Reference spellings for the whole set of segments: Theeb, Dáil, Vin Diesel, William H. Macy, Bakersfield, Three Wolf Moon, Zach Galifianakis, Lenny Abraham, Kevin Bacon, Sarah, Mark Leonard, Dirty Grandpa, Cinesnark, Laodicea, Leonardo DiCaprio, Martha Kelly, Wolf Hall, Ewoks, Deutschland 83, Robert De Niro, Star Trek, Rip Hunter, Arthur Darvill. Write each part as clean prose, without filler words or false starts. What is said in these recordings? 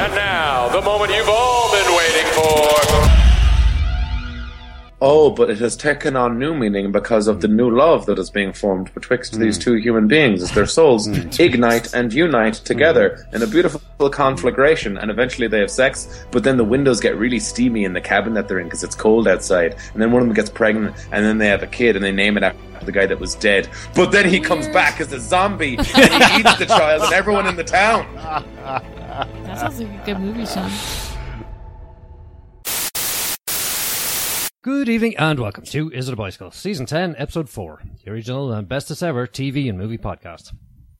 And now, the moment you've all been waiting for. Oh, but it has taken on new meaning because of the new love that is being formed betwixt these two human beings as their souls ignite and unite together in a beautiful conflagration, and eventually they have sex, but then the windows get really steamy in the cabin that they're in because it's cold outside, and then one of them gets pregnant, and then they have a kid, and they name it after the guy that was dead, but then he comes back as a zombie and he eats the child and everyone in the town. That sounds like a good movie, Sean. Good evening and welcome to Is It a Bicycle? Season 10, Episode 4, the original and bestest ever TV and movie podcast.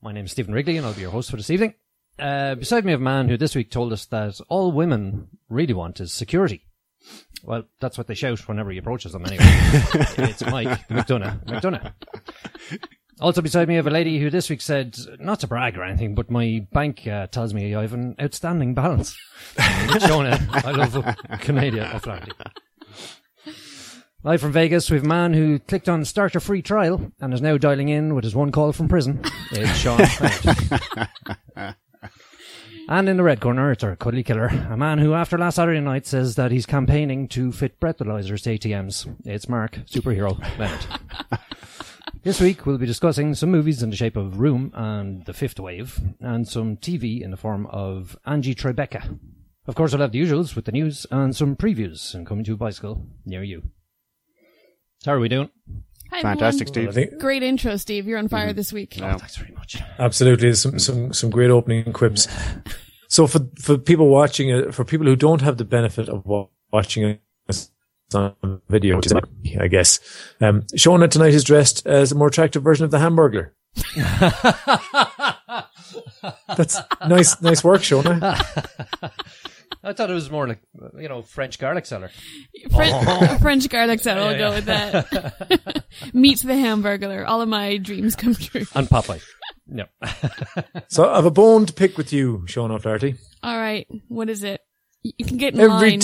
My name is Stephen Wrigley and I'll be your host for this evening. Beside me, a man who this week told us that all women really want is security. Well, that's what they shout whenever he approaches them anyway. It's Mike McDonough. Also beside me, I have a lady who this week said, not to brag or anything, but my bank tells me I have an outstanding balance. Shona, I love Caity Lotz. Live from Vegas, we have a man who clicked on start a free trial and is now dialing in with his one call from prison. It's Sean Pratt. And in the red corner, it's our cuddly killer, a man who after last Saturday night says that he's campaigning to fit breathalyzers to ATMs. It's Mark, superhero, Leonard. This week, we'll be discussing some movies in the shape of Room and The Fifth Wave, and some TV in the form of Angie Tribeca. Of course, we'll have the usuals with the news and some previews and coming to a bicycle near you. How are we doing? Hi, fantastic, everyone. Steve. Great intro, Steve. You're on fire this week. No. Oh, thanks very much. Absolutely. Some great opening quips. So for people watching it, for people who don't have the benefit of watching it on video, which is lucky, I guess, Shona tonight is dressed as a more attractive version of the Hamburglar. That's nice work, Shona. I thought it was more like, French garlic cellar. French garlic cellar, I'll go with that. Meets the Hamburglar. All of my dreams come true. And Popeye. No. So I have a bone to pick with you, Shona O'Flaherty. All right. What is it? You can get in line.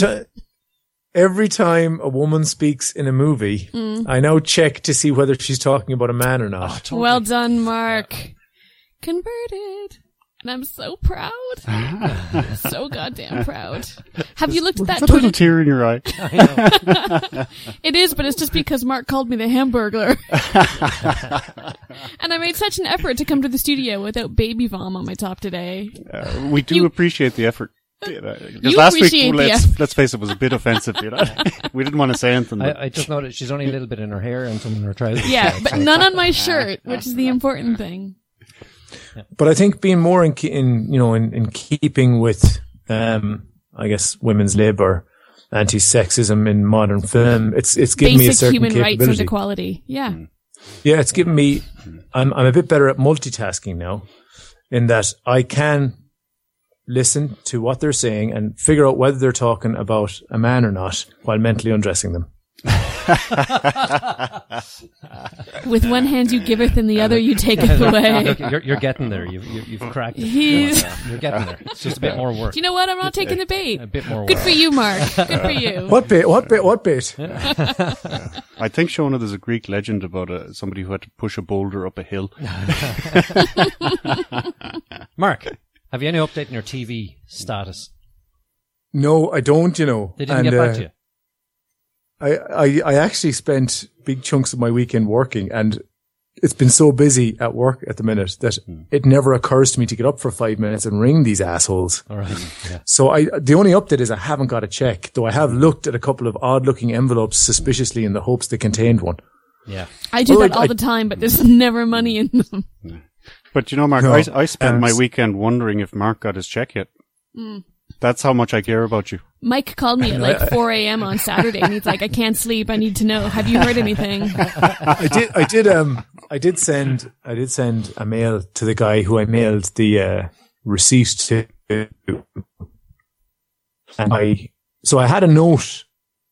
Every time a woman speaks in a movie, I now check to see whether she's talking about a man or not. Oh, totally. Well done, Mark. Yeah. Converted. And I'm so proud. So goddamn proud. Have you looked at that? It's a little tear in your eye. I know. It is, but it's just because Mark called me the Hamburglar. And I made such an effort to come to the studio without baby vom on my top today. We do appreciate the effort. Because last week, let's face it, was a bit offensive. We didn't want to say anything. I just noticed she's only a little bit in her hair and some in her trousers. Yeah, but none on my shirt, which is the important thing. Yeah. But I think being more in keeping with, I guess, women's labour, anti-sexism in modern film, it's given me a certain human capability. Rights and equality. Yeah, yeah, it's given me. I'm a bit better at multitasking now, in that I can listen to what they're saying and figure out whether they're talking about a man or not while mentally undressing them. With one hand you giveth and the other you taketh away. You're getting there. You've cracked it. You're getting there. It's just a bit more work. Do you know what? I'm not taking the bait. A bit more work. Good for you, Mark. Good for you. What bait? Yeah. I think, Shona, there's a Greek legend about somebody who had to push a boulder up a hill. Mark, have you any update on your TV status? No, I don't, They didn't get back to you. I actually spent big chunks of my weekend working, and it's been so busy at work at the minute that it never occurs to me to get up for 5 minutes and ring these assholes. All right. Yeah. So the only update is I haven't got a check, though I have looked at a couple of odd-looking envelopes suspiciously in the hopes they contained one. Yeah, I do all the time, but there's never money in them. But Mark, I spend my weekend wondering if Mark got his check yet. Mm. That's how much I care about you. Mike called me at 4 a.m. on Saturday, and he's like, "I can't sleep. I need to know. Have you heard anything?" I did send a mail to the guy who I mailed the receipt to, and I had a note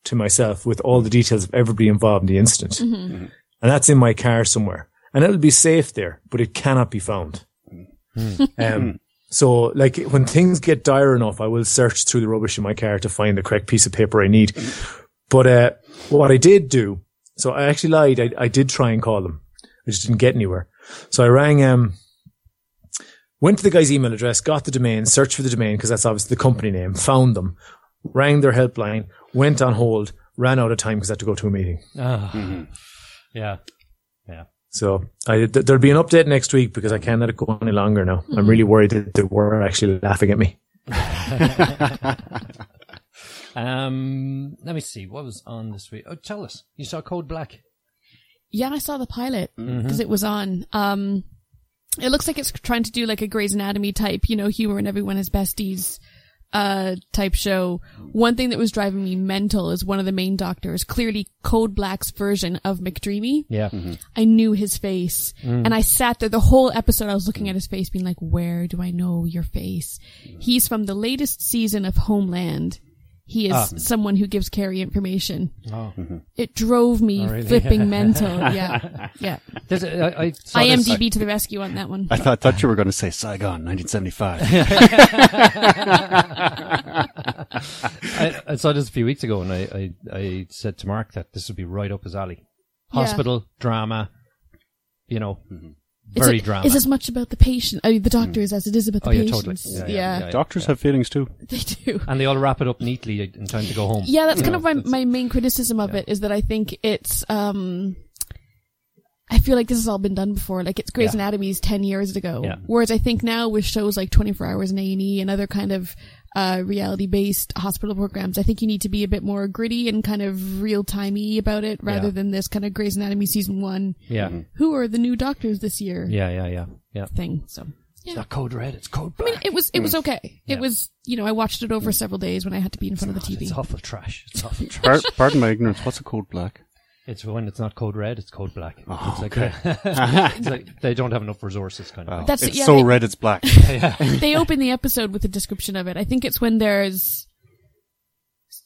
to myself with all the details of everybody involved in the incident, and that's in my car somewhere, and it'll be safe there, but it cannot be found. So, when things get dire enough, I will search through the rubbish in my car to find the correct piece of paper I need. But what I did do, so I actually lied. I did try and call them. I just didn't get anywhere. So I rang Went to the guy's email address, got the domain, searched for the domain, because that's obviously the company name, found them, rang their helpline, went on hold, ran out of time because I had to go to a meeting. Yeah. Yeah. So there'll be an update next week because I can't let it go any longer now. I'm really worried that they were actually laughing at me. Let me see. What was on this week? Oh, tell us. You saw Code Black. Yeah, I saw the pilot because it was on. It looks like it's trying to do like a Grey's Anatomy type, you know, humor and everyone is besties type show. One thing that was driving me mental is one of the main doctors, clearly Code Black's version of McDreamy. Yeah. Mm-hmm. I knew his face and I sat there the whole episode. I was looking at his face being like, where do I know your face? He's from the latest season of Homeland. He is someone who gives Carrie information. Oh. Mm-hmm. It drove me flipping mental. Yeah. Yeah. I IMDb to the rescue on that one. I thought you were going to say Saigon, 1975. I saw this a few weeks ago and I said to Mark that this would be right up his alley. Hospital, drama, you know. Mm-hmm. Very drama. It's as much about the patient, the doctors, as it is about the patients. Totally. Yeah. Doctors have feelings too. They do. And they all wrap it up neatly in time to go home. Yeah, that's kind of my main criticism of it, is that I think it's, I feel like this has all been done before. Like, it's Grey's Anatomy's 10 years ago. Yeah. Whereas I think now with shows like 24 Hours and A&E and other kind of reality-based hospital programs, I think you need to be a bit more gritty and kind of real-timey about it rather than this kind of Grey's Anatomy season one. Yeah. Mm-hmm. Who are the new doctors this year? Yeah. Thing. So. Yeah. It's not Code Red, it's Code Black. I mean, it was okay. Yeah. It was, you know, I watched it over several days when I had to be in front of the TV. It's awful trash. Pardon my ignorance. What's a Code Black? It's when it's not Code Red, it's Code Black. Oh, it's like, it's like they don't have enough resources, kind of. That's it's so red, it's black. They open the episode with a description of it. I think it's when there's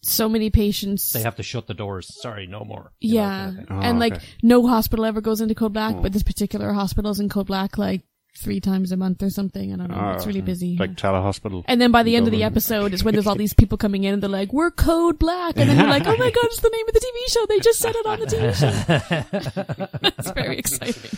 so many patients. They have to shut the doors. Sorry, no more. Yeah. Kind of and like no hospital ever goes into Code Black, but this particular hospital's in Code Black like 3 times a month or something. I don't know. It's really busy. Like telehospital. And then by the end of the episode is when there's all these people coming in and they're like, we're Code Black. And then you're like, oh my God, it's the name of the TV show. They just said it on the TV show. It's very exciting.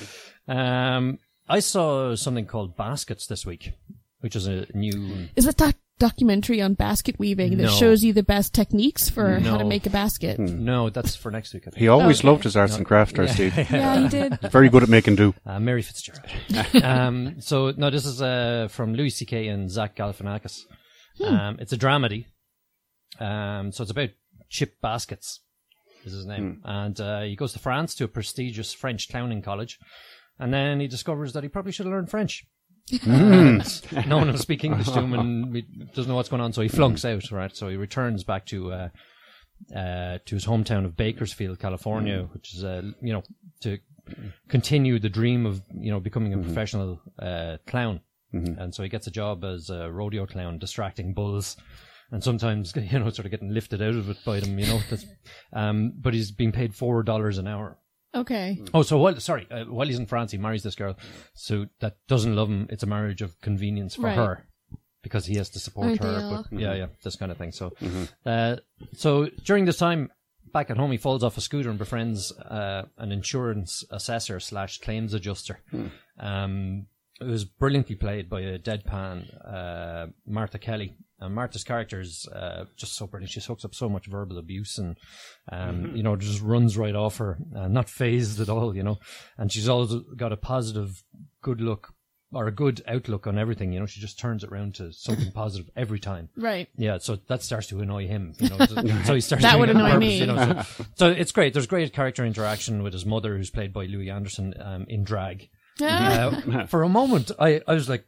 I saw something called Baskets this week, which is a new... Is it that documentary on basket weaving that shows you the best techniques for how to make a basket? No, that's for next week, I think. He always loved his arts and crafts, Steve. Yeah, he did. Very good at making do. Mary Fitzgerald. So, no, this is from Louis C.K. and Zach Galifianakis. It's a dramedy. So it's about Chip Baskets, is his name. And he goes to France to a prestigious French clowning college. And then he discovers that he probably should have learned French. No one will speak English to him and he doesn't know what's going on, so he flunks out, right? So he returns back to his hometown of Bakersfield, California, which is, you know, to continue the dream of, you know, becoming a professional clown. And so he gets a job as a rodeo clown, distracting bulls and sometimes, you know, sort of getting lifted out of it by them, you know. But he's being paid $4 an hour. Okay. Oh, so while he's in France, he marries this girl, so that doesn't love him. It's a marriage of convenience for her, because he has to support her. But this kind of thing. So, so during this time back at home, he falls off a scooter and befriends an insurance assessor / claims adjuster. It was brilliantly played by a deadpan Martha Kelly. And Martha's character is just so brilliant. She soaks up so much verbal abuse and, you know, just runs right off her, not phased at all, you know. And she's also got a positive, good look or a good outlook on everything, you know. She just turns it around to something positive every time. Right. Yeah, so that starts to annoy him, you know. So he starts that would annoy me. You know, so it's great. There's great character interaction with his mother, who's played by Louis Anderson in drag. For a moment, I was like,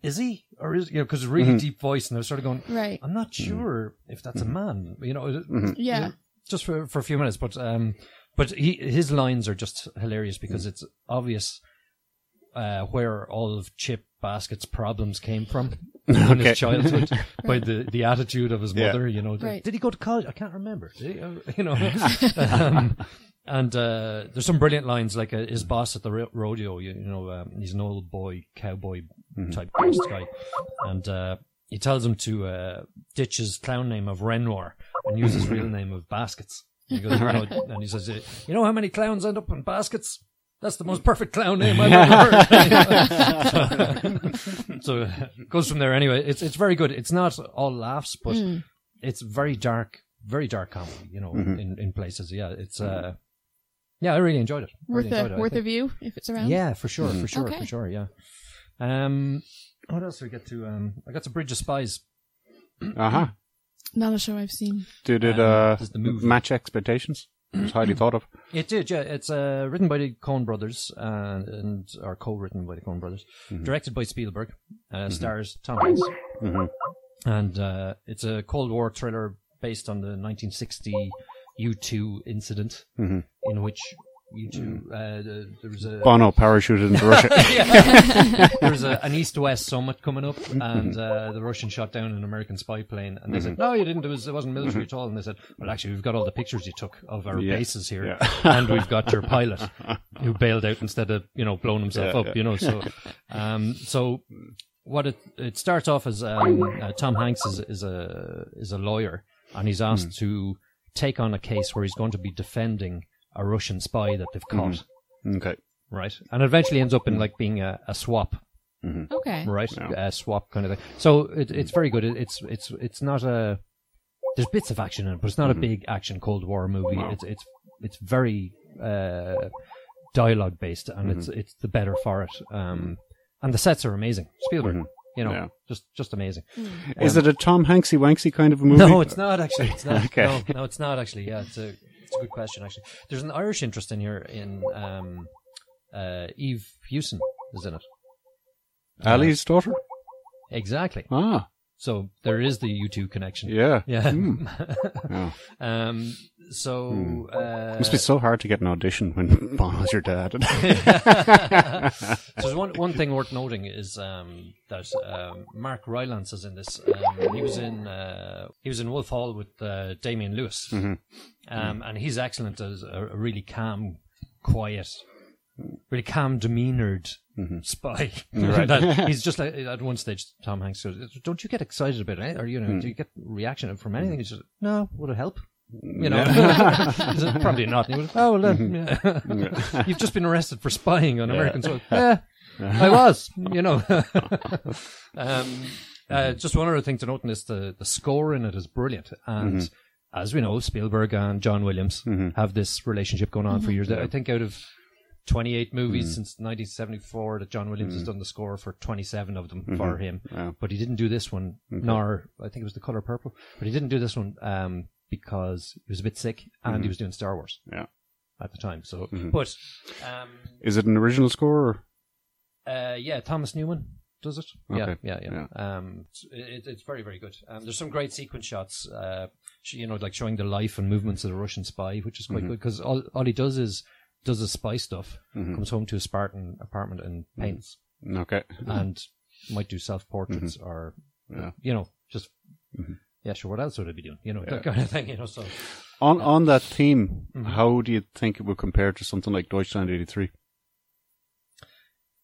is he? Or is, you know, because really deep voice, and they're sort of going, right, I'm not sure if that's a man, you know, yeah, just for a few minutes, but his lines are just hilarious because it's obvious where all of Chip Basket's problems came from in his childhood by the attitude of his mother, you know, did he go to college? I can't remember, did he? You know, and there's some brilliant lines, like his boss at the rodeo, you know, he's an old boy, cowboy type guy, and he tells him to ditch his clown name of Renoir and use his real name of Baskets. He goes, you know, and he says, you know how many clowns end up in baskets? That's the most perfect clown name I've ever heard. So it goes from there anyway. It's very good. It's not all laughs, but it's very dark comedy, you know, in places. Yeah, it's yeah, I really enjoyed it. Worth a view if it's around. Yeah, for sure, for sure, yeah. What else did we get to? I got to Bridge of Spies. Not a show I've seen. Did it match expectations? It was highly thought of. It did, yeah. It's written by the Coen Brothers, or co-written by the Coen Brothers, directed by Spielberg, stars Tom Hanks, and it's a Cold War thriller based on the 1960 U-2 incident, in which U-2 there was a Bono parachuted into Russia. There was an East-West summit coming up, and the Russians shot down an American spy plane, and they said, "No, you didn't. It wasn't military at all." And they said, "Well, actually, we've got all the pictures you took of our bases here, and we've got your pilot who bailed out instead of blowing himself up." You know, so what it starts off as Tom Hanks is a lawyer, and he's asked to take on a case where he's going to be defending a Russian spy that they've caught. Okay. Right. And eventually ends up in like being a swap. Okay. Right. Yeah. A swap kind of thing. So it's very good. It's not a... There's bits of action in it, but it's not a big action Cold War movie. Wow. It's very dialogue based, and it's the better for it. And the sets are amazing. Spielberg. You know, just amazing. Is it a Tom Hanksy Wanksy kind of a movie? No, it's not actually. It's not. Okay. No, it's not actually. Yeah, it's a good question actually. There's an Irish interest in here in Eve Hewson is in it. Ali's daughter? Exactly. Ah. So there is the U2 connection. Yeah. Yeah. Yeah. It must be so hard to get an audition when Bono's your dad. So one thing worth noting is that Mark Rylance is in this. He was in Wolf Hall with Damian Lewis, and he's excellent as a really calm, quiet, really calm demeanored spy. Right. He's just like, at one stage, Tom Hanks goes, "Don't you get excited about it? Or do you get reaction from anything?" He's just, "No, would it help?" You know, probably not. He was, "You've just been arrested for spying on American soil." Yeah, I was. You know, just one other thing to note in this: the score in it is brilliant, and as we know, Spielberg and John Williams have this relationship going on for years. I think out of 28 movies since 1974 that John Williams has done the score for 27 of them for him, but he didn't do this one. Nor I think it was The Color Purple, but he didn't do this one. Because he was a bit sick and he was doing Star Wars at the time. So, but is it an original score? Or? Yeah, Thomas Newman does it. Okay. Yeah. It's very, very good. There's some great sequence shots. Like showing the life and movements of the Russian spy, which is quite good because all he does is does his spy stuff, comes home to a Spartan apartment and paints. Okay, and might do self portraits or just. Yeah, sure, what else would I be doing? That kind of thing, so. On that theme, how do you think it would compare to something like Deutschland 83?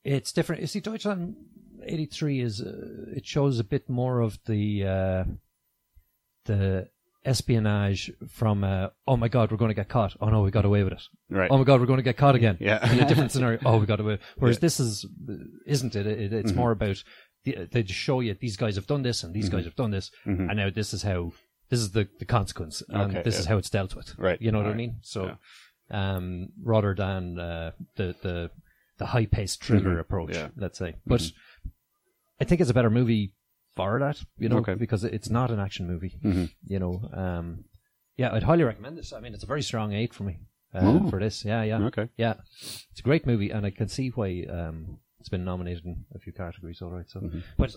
It's different. You see, Deutschland 83 is, it shows a bit more of the espionage from, oh my God, we're going to get caught. Oh no, we got away with it. Right. Oh my God, we're going to get caught again. Yeah. In a different scenario. Oh, we got away with it. Whereas this isn't it? It's more about... They just show you these guys have done this and these guys have done this, and now this is the consequence, and this is how it's dealt with. Right. You know what I mean? So, rather than the high paced thriller approach, let's say. But I think it's a better movie for that, because it's not an action movie. I'd highly recommend this. I mean, it's a very strong 8 for me for this. Yeah, it's a great movie, and I can see why. It's been nominated in a few categories, all right. So, but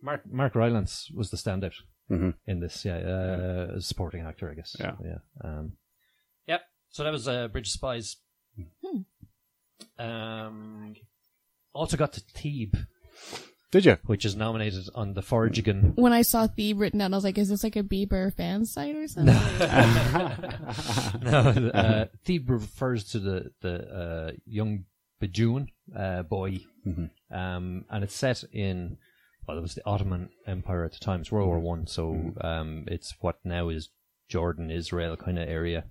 Mark Rylance was the standout in this, supporting actor, I guess. So that was Bridge of Spies. Also got to Theeb. Did you? Which is nominated on the Forjigan. When I saw Theeb written down, I was like, "Is this like a Bieber fan site or something?" No, Theeb refers to the young. Bejeweled boy, and it's set in it was the Ottoman Empire at the time. It's World War I, so it's what now is Jordan, Israel kind of area,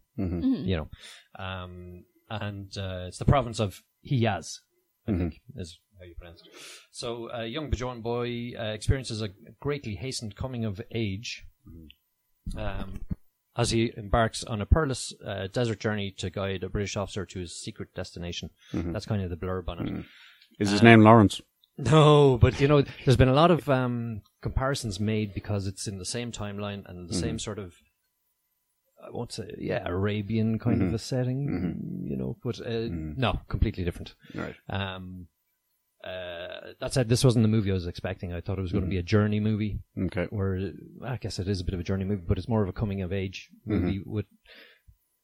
and it's the province of Hiyaz, I think is how you pronounce it. So a young Bajoran boy experiences a greatly hastened coming of age as he embarks on a perilous desert journey to guide a British officer to his secret destination. That's kind of the blurb on it. Is his name Lawrence? No, but you know, there's been a lot of comparisons made because it's in the same timeline and the same sort of, I won't say, Arabian kind of a setting, you know, but no, completely different. Right. That said, this wasn't the movie I was expecting. I thought it was going to be a journey movie. Okay. Where, I guess it is a bit of a journey movie, but it's more of a coming of age movie. With,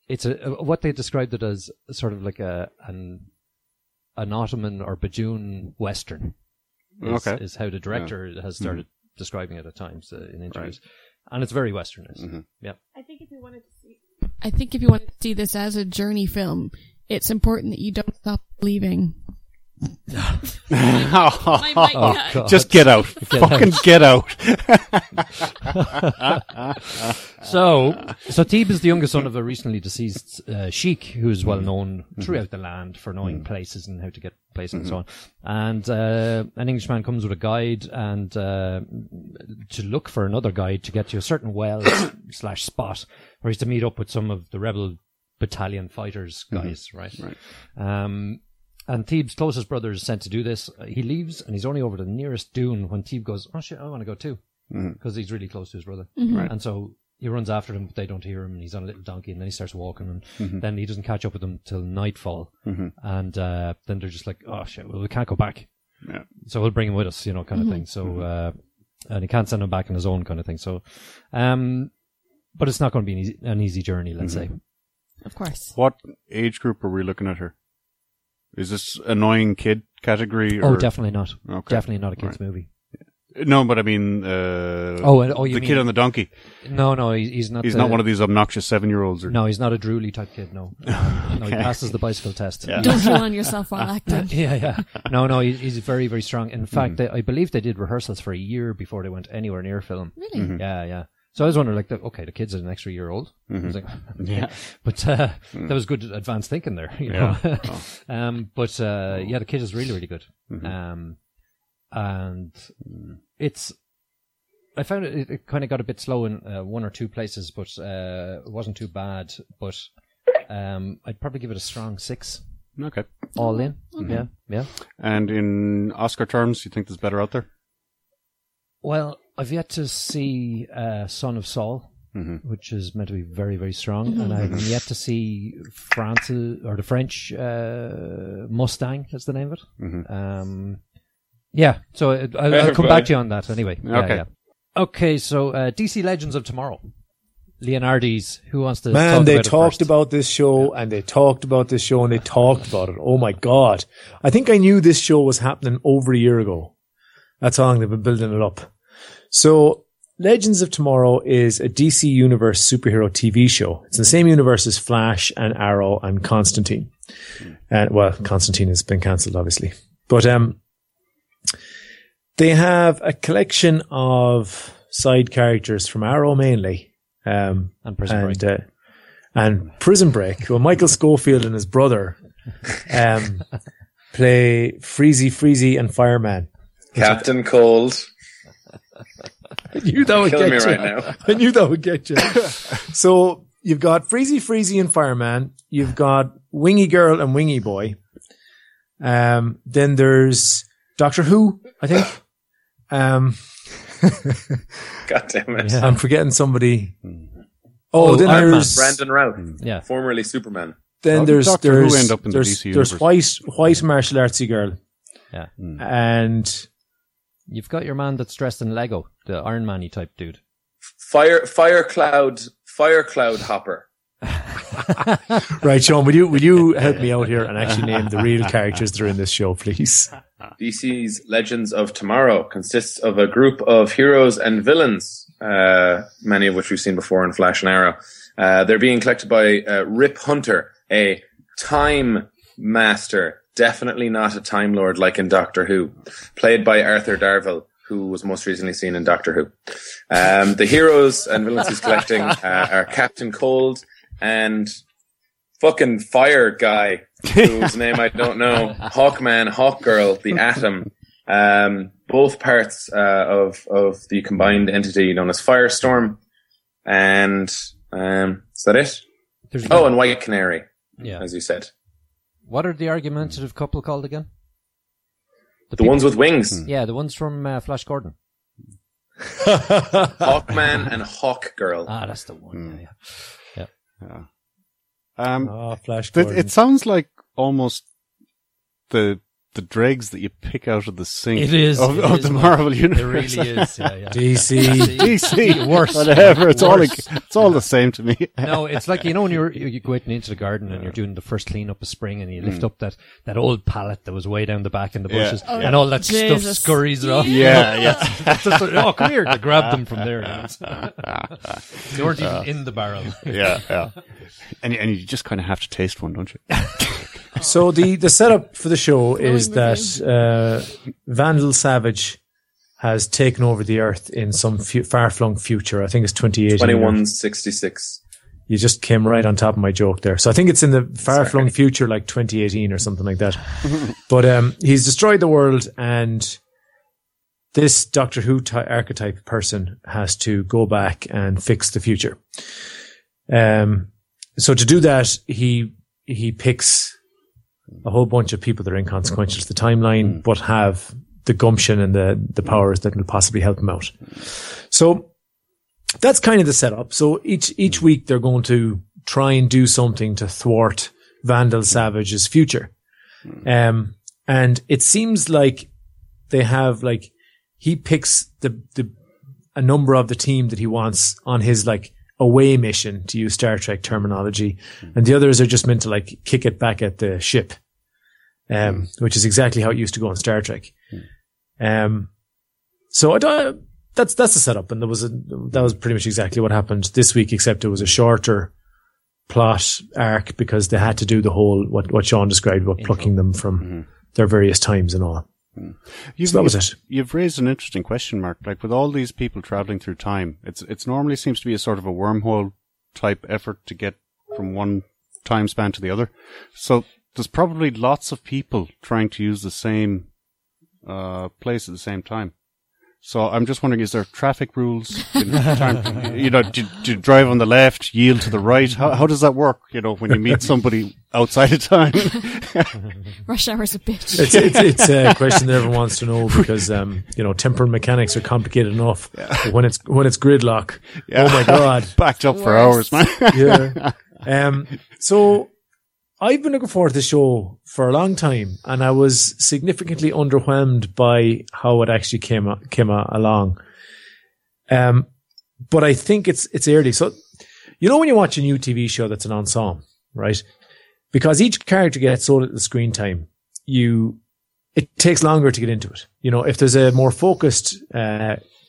it's a, what they described it as sort of like a, an Ottoman or Bajoun Western is how the director has started describing it at times in interviews. Right. And it's very Westernized. I think if you wanted to see this as a journey film, it's important that you don't stop believing. Just get out. Fucking get out. So Theeb is the youngest son of a recently deceased sheikh who is well known throughout the land for knowing places and how to get places and so on. And an Englishman comes with a guide and to look for another guide to get to a certain well slash spot where he's to meet up with some of the rebel battalion fighters guys, right? And Theeb's closest brother is sent to do this. He leaves, and he's only over the nearest dune when Theeb goes, oh, shit, I want to go too, because he's really close to his brother. Right. And so he runs after them, but they don't hear him, and he's on a little donkey, and then he starts walking, and then he doesn't catch up with them till nightfall. And then they're just like, oh, shit, well, we can't go back. So we'll bring him with us, you know, kind of thing. So, and he can't send him back on his own kind of thing. So, but it's not going to be an easy journey, let's say. Of course. What age group are we looking at here? Is this annoying kid category? Or? Oh, definitely not. Okay. Definitely not a kid's movie. No, but I mean, the kid on the donkey. No, no, he's not. He's not one of these obnoxious 7-year-olds. No, he's not a drooly type kid. No, no, he passes the bicycle test. Don't you on yourself while acting? No, no, he's very, very strong. In fact, I believe they did rehearsals for a year before they went anywhere near film. Really? Yeah, yeah. So I was wondering, like, okay, the kid's an extra year old. I was like, but that was good advanced thinking there, you know. But yeah, the kid is really, really good. And it's, I found it kind of got a bit slow in one or two places, but it wasn't too bad. But I'd probably give it a strong 6. Okay. All in. Yeah, yeah. And in Oscar terms, you think there's better out there? Well, I've yet to see Son of Saul, which is meant to be very, very strong, and I've yet to see France, or the French Mustang, that's the name of it. Yeah, so I'll come back to you on that anyway. Okay. Yeah. Okay, so DC Legends of Tomorrow. Leonardi's, who wants to talk about it first? Man, they talked about this show, and they talked about this show, and they talked about it. Oh my God. I think I knew this show was happening over a year ago. That's how long they've been building it up. So Legends of Tomorrow is a DC Universe superhero TV show. It's in the same universe as Flash and Arrow and Constantine. And well, Constantine has been cancelled, obviously. But they have a collection of side characters from Arrow mainly. And Prison Break. And Prison Break. Well, Michael Scofield and his brother play Freezy and Fireman. Captain Cold. I knew that would get me right now. I knew that would get you. So you've got Freezy and Fireman. You've got Wingy Girl and Wingy Boy. Then there's Doctor Who, I think. God damn it! Yeah. I'm forgetting somebody. Oh, then there's Brandon Routh, formerly Superman. Then there's Doctor Who end up in the DC universe. There's white martial artsy girl. Yeah, and you've got your man that's dressed in Lego, the Iron Man-y type dude. Firecloud Hopper. Right, Sean, will you help me out here and actually name the real characters that are in this show, please? DC's Legends of Tomorrow consists of a group of heroes and villains, many of which we've seen before in Flash and Arrow. They're being collected by Rip Hunter, a time master. Definitely not a Time Lord like in Doctor Who, played by Arthur Darvill, who was most recently seen in Doctor Who. The heroes and villains he's collecting are Captain Cold and fucking fire guy whose name I don't know, Hawkman, Hawkgirl, the Atom, both parts of the combined entity known as Firestorm, and is that it? Oh, and White Canary, yeah, as you said. What are the argumentative couple called again? The ones with wings. Yeah, the ones from Flash Gordon. Hawkman and Hawkgirl. Ah, that's the one. Mm. Yeah. Flash Gordon. It sounds like almost the dregs that you pick out of the sink. It is of the Marvel universe. It really is. Yeah. DC, worse, whatever. It's worse. It's all the same to me. No, it's like, you know, when you're going into the garden and you're doing the first clean up of spring, and you lift up that old pallet that was way down the back in the bushes, and all that stuff scurries off. Yeah. It's just like, oh, come here! They grabbed them from there. They weren't even in the barrel. Yeah. And you just kind of have to taste one, don't you? So the setup for the show is that Vandal Savage has taken over the Earth in some far-flung future. I think it's 2018. 2166. You just came right on top of my joke there. So I think it's in the far-flung future, like 2018 or something like that. But he's destroyed the world, and this Doctor Who archetype person has to go back and fix the future. So to do that, he picks a whole bunch of people that are inconsequential to the timeline, but have the gumption and the powers that will possibly help them out. So that's kind of the setup. So each week they're going to try and do something to thwart Vandal Savage's future. And it seems like they have, like, he picks a number of the team that he wants on his, like, away mission, to use Star Trek terminology, and the others are just meant to, like, kick it back at the ship, which is exactly how it used to go on Star Trek. So that's the setup, and that was pretty much exactly what happened this week, except it was a shorter plot arc because they had to do the whole what Sean described about plucking them from their various times and all. You've raised an interesting question, Mark. Like, with all these people traveling through time, it's normally seems to be a sort of a wormhole type effort to get from one time span to the other. So there's probably lots of people trying to use the same place at the same time. So I'm just wondering, is there traffic rules? You know, do you drive on the left, yield to the right? How does that work, you know, when you meet somebody outside of time? Rush hour's a bitch. It's a question everyone wants to know because, you know, temporal mechanics are complicated enough. Yeah. But when it's gridlock, oh my God. Backed up for hours, man. Yeah. So I've been looking forward to the show for a long time, and I was significantly underwhelmed by how it actually came along. But I think it's early. So, you know, when you watch a new TV show that's an ensemble, right? Because each character gets so little screen time, it takes longer to get into it. You know, if there's a more focused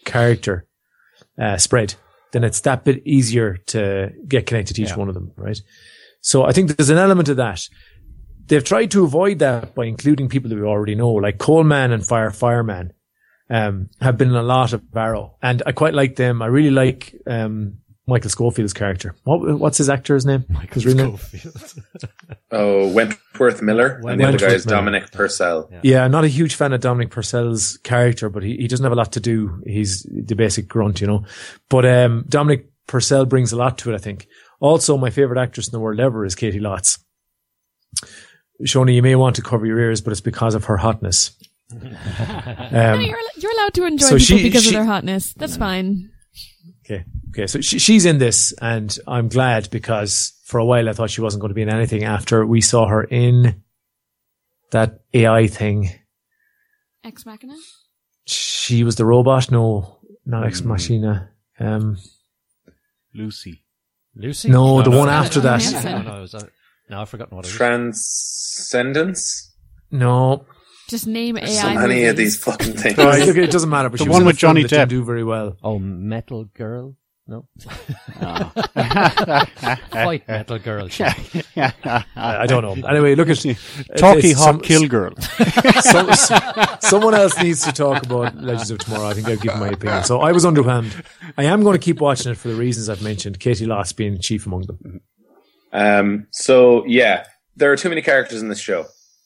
character spread, then it's that bit easier to get connected to each one of them, right? So I think there's an element of that. They've tried to avoid that by including people that we already know, like Coleman and Fireman, have been in a lot of Arrow, and I quite like them. I really like Michael Scofield's character. What's his actor's name? Michael Scofield. Oh, Wentworth Miller. And the other guy is Dominic Purcell. Yeah, I'm not a huge fan of Dominic Purcell's character, but he doesn't have a lot to do. He's the basic grunt, you know. But Dominic Purcell brings a lot to it, I think. Also, my favorite actress in the world ever is Caity Lotz. Shona, you may want to cover your ears, but it's because of her hotness. No, you're allowed to enjoy people because of their hotness. That's fine. Okay. So she's in this, and I'm glad, because for a while I thought she wasn't going to be in anything after we saw her in that AI thing. Ex Machina? She was the robot? No, not Ex Machina. Lucy? No, the one after that. No, I've forgotten what it is. Transcendence? No. Just name AI. There's so many of these fucking things. Right, okay, it doesn't matter. But the one with Johnny Depp. Do very well. Oh, Metal Girl? No. Quite Metal Girl. I don't know. Anyway, look at Talkie Hawk Kill Girl. Someone else needs to talk about Legends of Tomorrow. I think I've given my opinion. So I was underwhelmed. I am going to keep watching it for the reasons I've mentioned, Caity Lotz being chief among them. So yeah, there are too many characters in this show.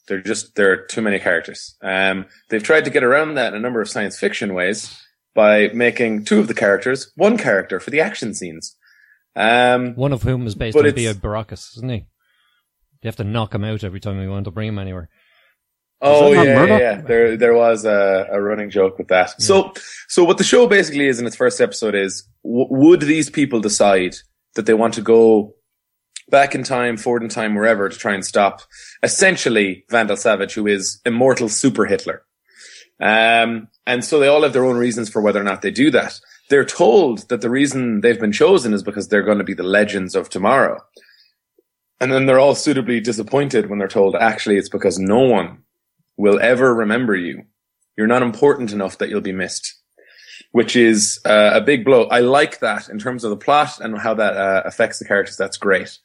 There are too many characters. They've tried to get around that in a number of science fiction ways by making two of the characters one character for the action scenes. One of whom is based on Theo Baracus, isn't he? You have to knock him out every time you want to bring him anywhere. Oh yeah, yeah. There was a running joke with that. Yeah. So what the show basically is in its first episode is: would these people decide that they want to go back in time, forward in time, wherever, to try and stop essentially Vandal Savage, who is immortal Super Hitler? And so they all have their own reasons for whether or not they do that. They're told that the reason they've been chosen is because they're going to be the legends of tomorrow. And then they're all suitably disappointed when they're told, actually, it's because no one will ever remember you. You're not important enough that you'll be missed, which is a big blow. I like that in terms of the plot and how that affects the characters. That's great.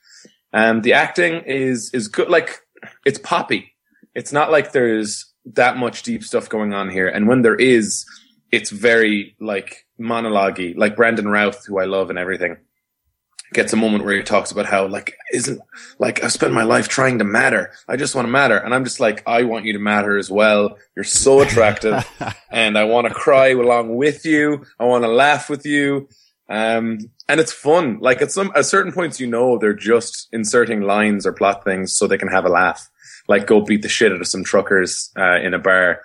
The acting is good. Like, it's poppy. It's not like there's that much deep stuff going on here. And when there is, it's very like monologue-y, like Brandon Routh, who I love and everything, gets a moment where he talks about how, like, isn't, like, I've spent my life trying to matter. I just want to matter. And I'm just like, I want you to matter as well. You're so attractive. And I want to cry along with you. I want to laugh with you. And it's fun. Like, at certain points, they're just inserting lines or plot things so they can have a laugh. Like, go beat the shit out of some truckers, in a bar.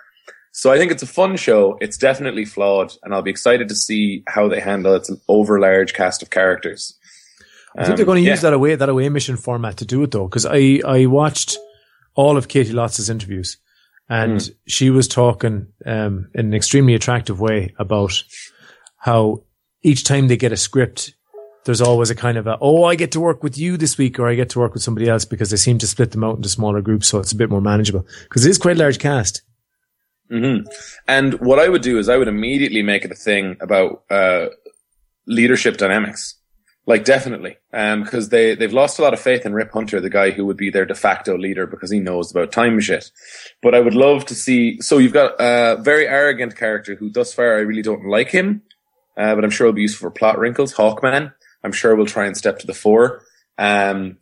So I think it's a fun show. It's definitely flawed. And I'll be excited to see how they handle it. It's an overlarge cast of characters. I think they're going to use that away mission format to do it, though, because I watched all of Caity Lotz's interviews, and she was talking in an extremely attractive way about how each time they get a script, there's always a kind of I get to work with you this week, or I get to work with somebody else, because they seem to split them out into smaller groups, so it's a bit more manageable, because it is quite a large cast. Mm-hmm. And what I would do is I would immediately make it a thing about leadership dynamics. Like, definitely, because they've lost a lot of faith in Rip Hunter, the guy who would be their de facto leader because he knows about time shit. But I would love to see. So you've got a very arrogant character who, thus far, I really don't like him, but I'm sure it'll be useful for plot wrinkles. Hawkman, I'm sure, will try and step to the fore. Brandon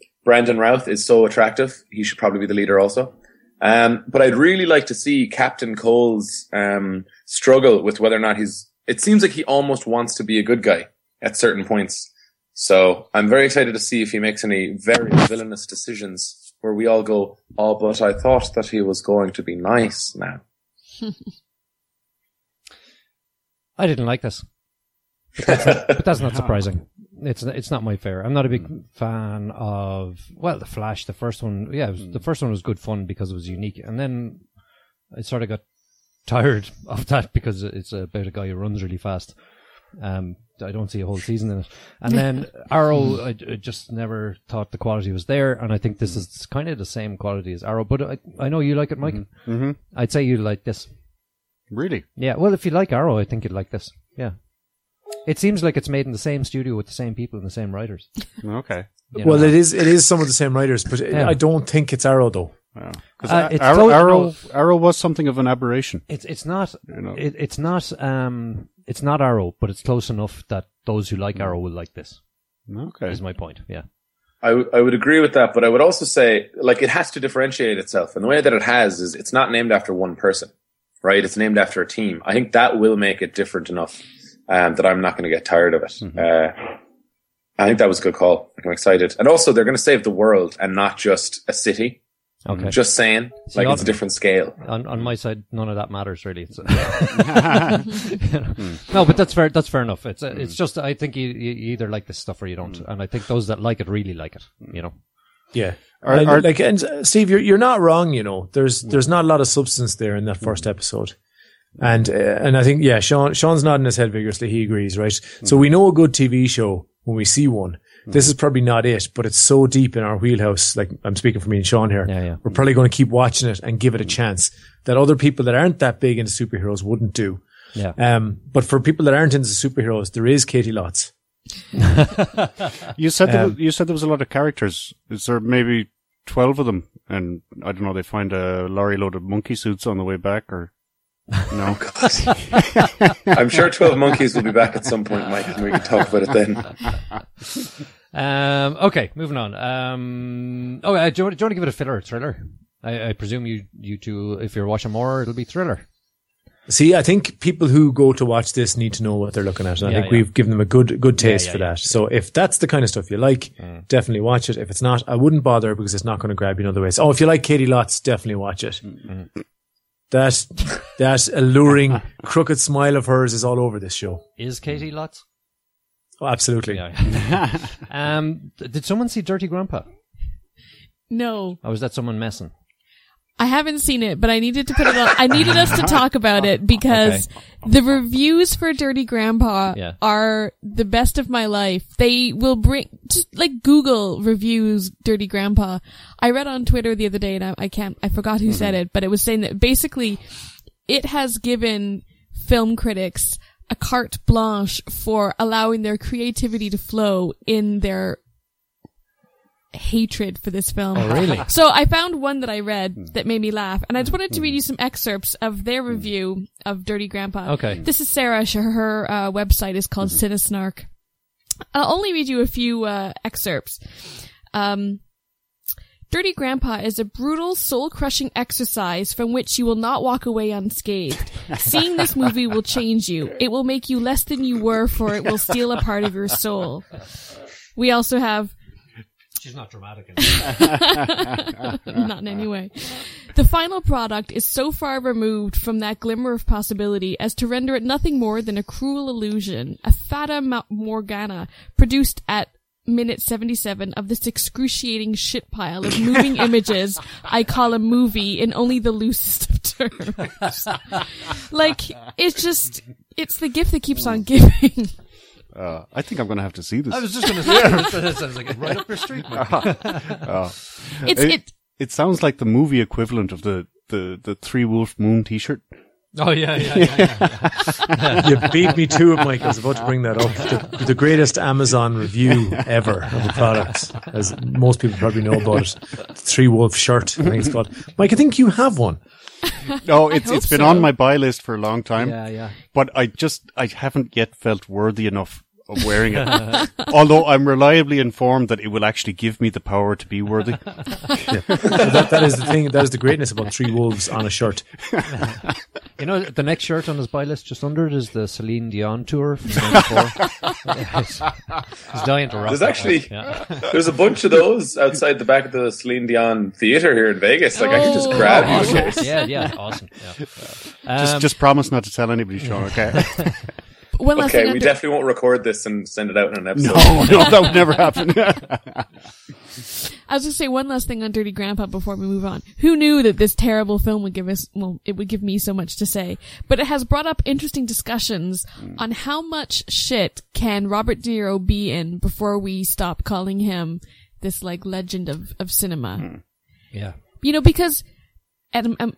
Routh is so attractive; he should probably be the leader also. But I'd really like to see Captain Cole's struggle with whether or not he's. It seems like he almost wants to be a good guy at certain points. So I'm very excited to see if he makes any very villainous decisions where we all go, oh, but I thought that he was going to be nice now. I didn't like this. But that's not surprising. It's not my fare. I'm not a big fan of, well, The Flash, the first one. Yeah, the first one was good fun because it was unique. And then I sort of got tired of that because it's about a guy who runs really fast. I don't see a whole season in it. And then Arrow, I just never thought the quality was there, and I think this is kind of the same quality as Arrow, but I know you like it, Mike. Mm-hmm. I'd say you like this. Really? Yeah, well, if you like Arrow, I think you'd like this. Yeah. It seems like it's made in the same studio with the same people and the same writers. Okay. You know? Well, it is some of the same writers, but I don't think it's Arrow, though. Because Arrow was something of an aberration. It's not. You know? It's not Arrow, but it's close enough that those who like Arrow will like this. Okay, is my point. Yeah, I would agree with that, but I would also say, like, it has to differentiate itself, and the way that it has is it's not named after one person, right? It's named after a team. I think that will make it different enough that I'm not going to get tired of it. Mm-hmm. I think that was a good call. I'm excited, and also they're going to save the world and not just a city. Okay. Just saying, see, like, it's a different scale. On my side, none of that matters really. So. No, but that's fair. That's fair enough. It's just I think you either like this stuff or you don't, and I think those that like it really like it. You know. Yeah. And Steve, you're not wrong. You know, there's not a lot of substance there in that first episode, and I think Sean's nodding his head vigorously. He agrees, right? Mm. So we know a good TV show when we see one. This is probably not it, but it's so deep in our wheelhouse. Like, I'm speaking for me and Sean here. Yeah. We're probably going to keep watching it and give it a chance that other people that aren't that big into superheroes wouldn't do. Yeah. But for people that aren't into superheroes, there is Caity Lotz. You said there was a lot of characters. Is there maybe 12 of them? And I don't know, they find a lorry load of monkey suits on the way back, or? No. I'm sure 12 monkeys will be back at some point, Mike, and we can talk about it then. Okay, moving on. Do you want to give it a filler thriller? I presume you two, if you're watching more, it'll be thriller. See, I think people who go to watch this need to know what they're looking at. And I think we've given them a good taste for that. Yeah. So if that's the kind of stuff you like, definitely watch it. If it's not, I wouldn't bother because it's not going to grab you in other ways. Oh, if you like Caity Lotz, definitely watch it. Mm-hmm. That alluring crooked smile of hers is all over this show. Is Caity Lotz? Oh, absolutely. Yeah. Did someone see Dirty Grandpa? No. Or was that someone messing? I haven't seen it, but I needed to put it on. I needed us to talk about it because the reviews for Dirty Grandpa are the best of my life. They will bring, just like Google reviews Dirty Grandpa. I read on Twitter the other day and I forgot who said it, but it was saying that basically it has given film critics a carte blanche for allowing their creativity to flow in their hatred for this film. Oh, really? So I found one that I read that made me laugh, and I just wanted to read you some excerpts of their review of Dirty Grandpa. Okay. This is Sarah. Her website is called Cinesnark. I'll only read you a few excerpts. Dirty Grandpa is a brutal, soul-crushing exercise from which you will not walk away unscathed. Seeing this movie will change you. It will make you less than you were, for it will steal a part of your soul. We also have... She's not dramatic enough. Not in any way. The final product is so far removed from that glimmer of possibility as to render it nothing more than a cruel illusion, a fata morgana produced at minute 77 of this excruciating shit pile of moving images I call a movie in only the loosest of terms. It's the gift that keeps on giving. I think I'm going to have to see this. I was just going to say, that sounds like right up your street, Mike. It sounds like the movie equivalent of the Three Wolf Moon t-shirt. Oh, yeah. You beat me to it, Mike. I was about to bring that up. The greatest Amazon review ever of the product, as most people probably know about it. The Three Wolf shirt, I think it's called. Mike, I think you have one. No, it's been on my buy list for a long time. Yeah. But I haven't yet felt worthy enough of wearing it. Although I'm reliably informed that it will actually give me the power to be worthy. Yeah. So that is the thing. That is the greatness about Three Wolves on a shirt. You know, the next shirt on his buy list just under it is the Celine Dion tour from 94. He's dying to rock. There's a bunch of those outside the back of the Celine Dion theater here in Vegas. I can just grab you. Awesome. Yeah, awesome. Yeah. Just promise not to tell anybody, Sean, okay? We definitely won't record this and send it out in an episode. No, that would never happen. I was going to say one last thing on Dirty Grandpa before we move on. Who knew that this terrible film would give me so much to say? But it has brought up interesting discussions on how much shit can Robert De Niro be in before we stop calling him this legend of cinema. Yeah. You know, because...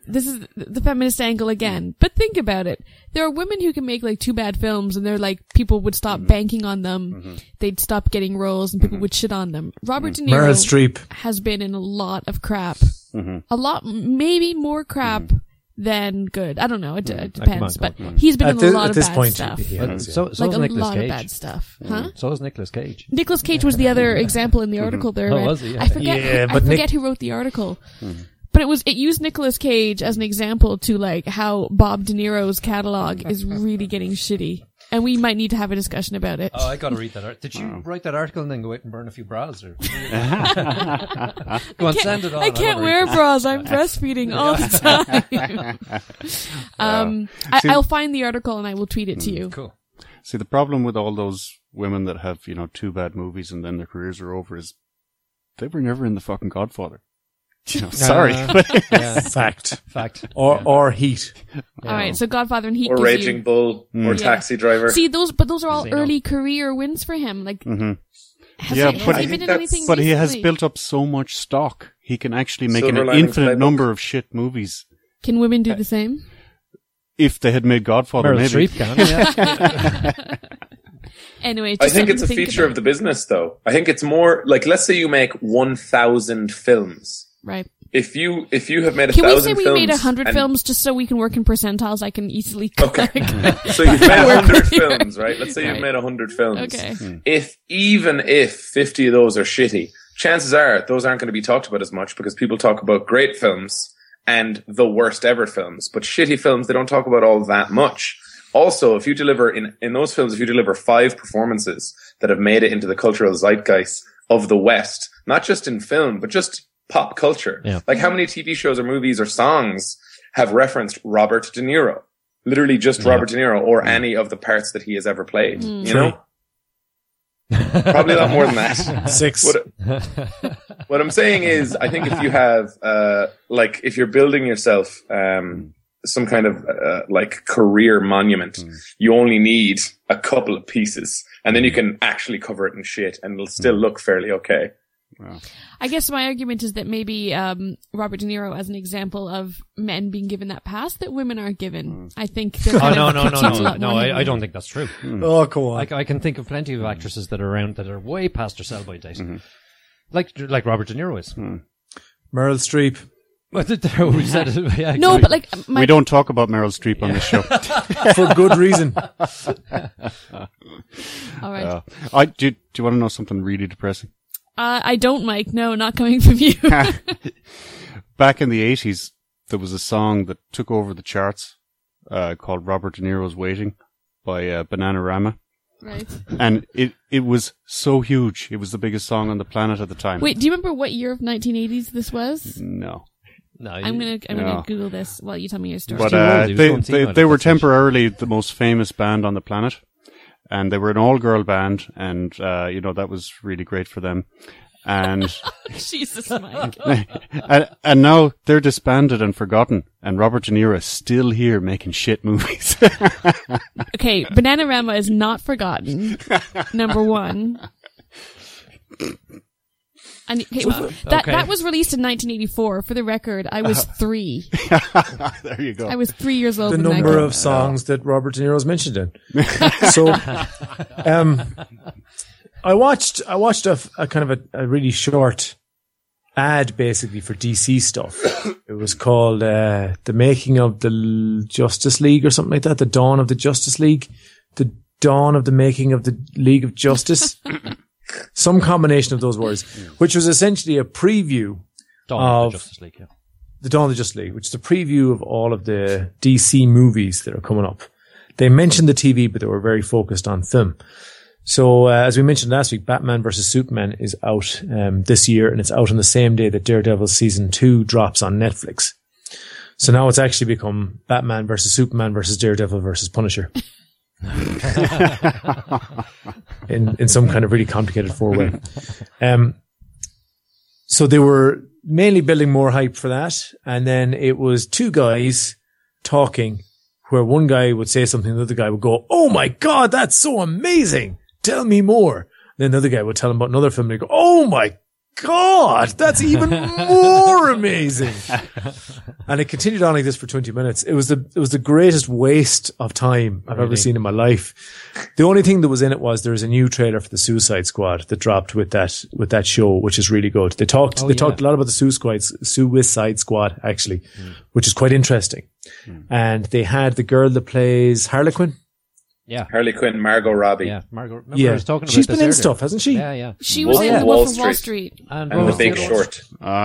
this is the feminist angle again, but think about it. There are women who can make 2 bad films and they're people would stop banking on them. Mm-hmm. They'd stop getting roles and people would shit on them. Robert De Niro has been in a lot of crap. Mm-hmm. A lot, maybe more crap than good. I don't know. It depends, but he's been in a lot of bad stuff. So was Nicolas Cage. Nicolas Cage was the other example in the article there. Oh, was he? Yeah. I forget who wrote the article. Mm-hmm. But it used Nicolas Cage as an example to how Bob De Niro's catalog is really getting shitty, and we might need to have a discussion about it. Oh, I got to read that. Did you write that article and then go out and burn a few bras? Or... go on, send it on. I can't wear bras. I'm breastfeeding all the time. I'll find the article and I will tweet it to you. Cool. See, the problem with all those women that have 2 bad movies and then their careers are over is they were never in the fucking Godfather. Sorry. Fact. Or Heat. All right, so Godfather and Heat. Or Raging Bull. Or Taxi Driver. See, those are all early career wins for him. But he has built up so much stock. He can actually make an infinite number of shit movies. Can women do the same? If they had made Godfather, maybe. Anyway, I think it's a feature of the business, though. I think it's more let's say you make 1,000 films. Right. If you have made 1,000 films, can we say we made 100 films just so we can work in percentiles? I can easily So you've made 100 films, right? Let's say you've made 100 films. Okay. If 50 of those are shitty, chances are those aren't going to be talked about as much because people talk about great films and the worst ever films, but shitty films they don't talk about all that much. Also, if you deliver in those films, if you deliver 5 performances that have made it into the cultural zeitgeist of the West, not just in film but just pop culture. Yeah. Like how many TV shows or movies or songs have referenced Robert De Niro? Literally just Robert De Niro or any of the parts that he has ever played. Mm. You know? Probably a lot more than that. 6. What I'm saying is, I think if you have, if you're building yourself some kind of career monument, you only need a couple of pieces and then you can actually cover it in shit and it'll still look fairly okay. Wow. I guess my argument is that maybe Robert De Niro, as an example of men being given that pass that women are given, I think. I don't think that's true. Mm. Oh, come on! I can think of plenty of actresses that are around that are way past their sell-by date, like Robert De Niro is. Mm. Meryl Streep. No, but we don't talk about Meryl Streep on this show for good reason. All right. Do you want to know something really depressing? I don't, Mike. No, not coming from you. Back in the 80s, there was a song that took over the charts called Robert De Niro's Waiting by Bananarama. Right. And it was so huge. It was the biggest song on the planet at the time. Wait, do you remember what year of 1980s this was? No. I'm gonna Google this while you tell me your story. But they were temporarily the most famous band on the planet. And they were an all-girl band, and that was really great for them. And Jesus, Mike. and now they're disbanded and forgotten, and Robert De Niro is still here making shit movies. Okay, Bananarama is not forgotten. Number 1. And that was released in 1984. For the record, I was 3. There you go. I was 3 years old. The number of songs that Robert De Niro's mentioned in. So, I watched a kind of a really short ad basically for DC stuff. It was called "The Making of the Justice League" or something like that. The Dawn of the Justice League. The Dawn of the Making of the League of Justice. Some combination of those words, which was essentially a preview of the Justice League, the Dawn of the Justice League, which is a preview of all of the DC movies that are coming up. They mentioned the TV, but they were very focused on film. So as we mentioned last week, Batman vs. Superman is out this year, and it's out on the same day that Daredevil Season 2 drops on Netflix. So now it's actually become Batman vs. Superman vs. Daredevil vs. Punisher. in some kind of really complicated four-way. So they were mainly building more hype for that, and then it was 2 guys talking where one guy would say something, the other guy would go, "Oh my God, that's so amazing, tell me more." And then the other guy would tell him about another film and he'd go, "Oh my God, that's even more amazing." And it continued on like this for 20 minutes. It was the greatest waste of time I've ever seen in my life. The only thing that was in it was there was a new trailer for the Suicide Squad that dropped with that show, which is really good. They talked a lot about the Suicide Squad actually, which is quite interesting. Mm. And they had the girl that plays Harlequin. Yeah, Harley Quinn, Margot Robbie. Yeah, Margot. Remember I was talking about she's been in stuff, hasn't she? Yeah, yeah. She was in Wall Street. And The Big Short.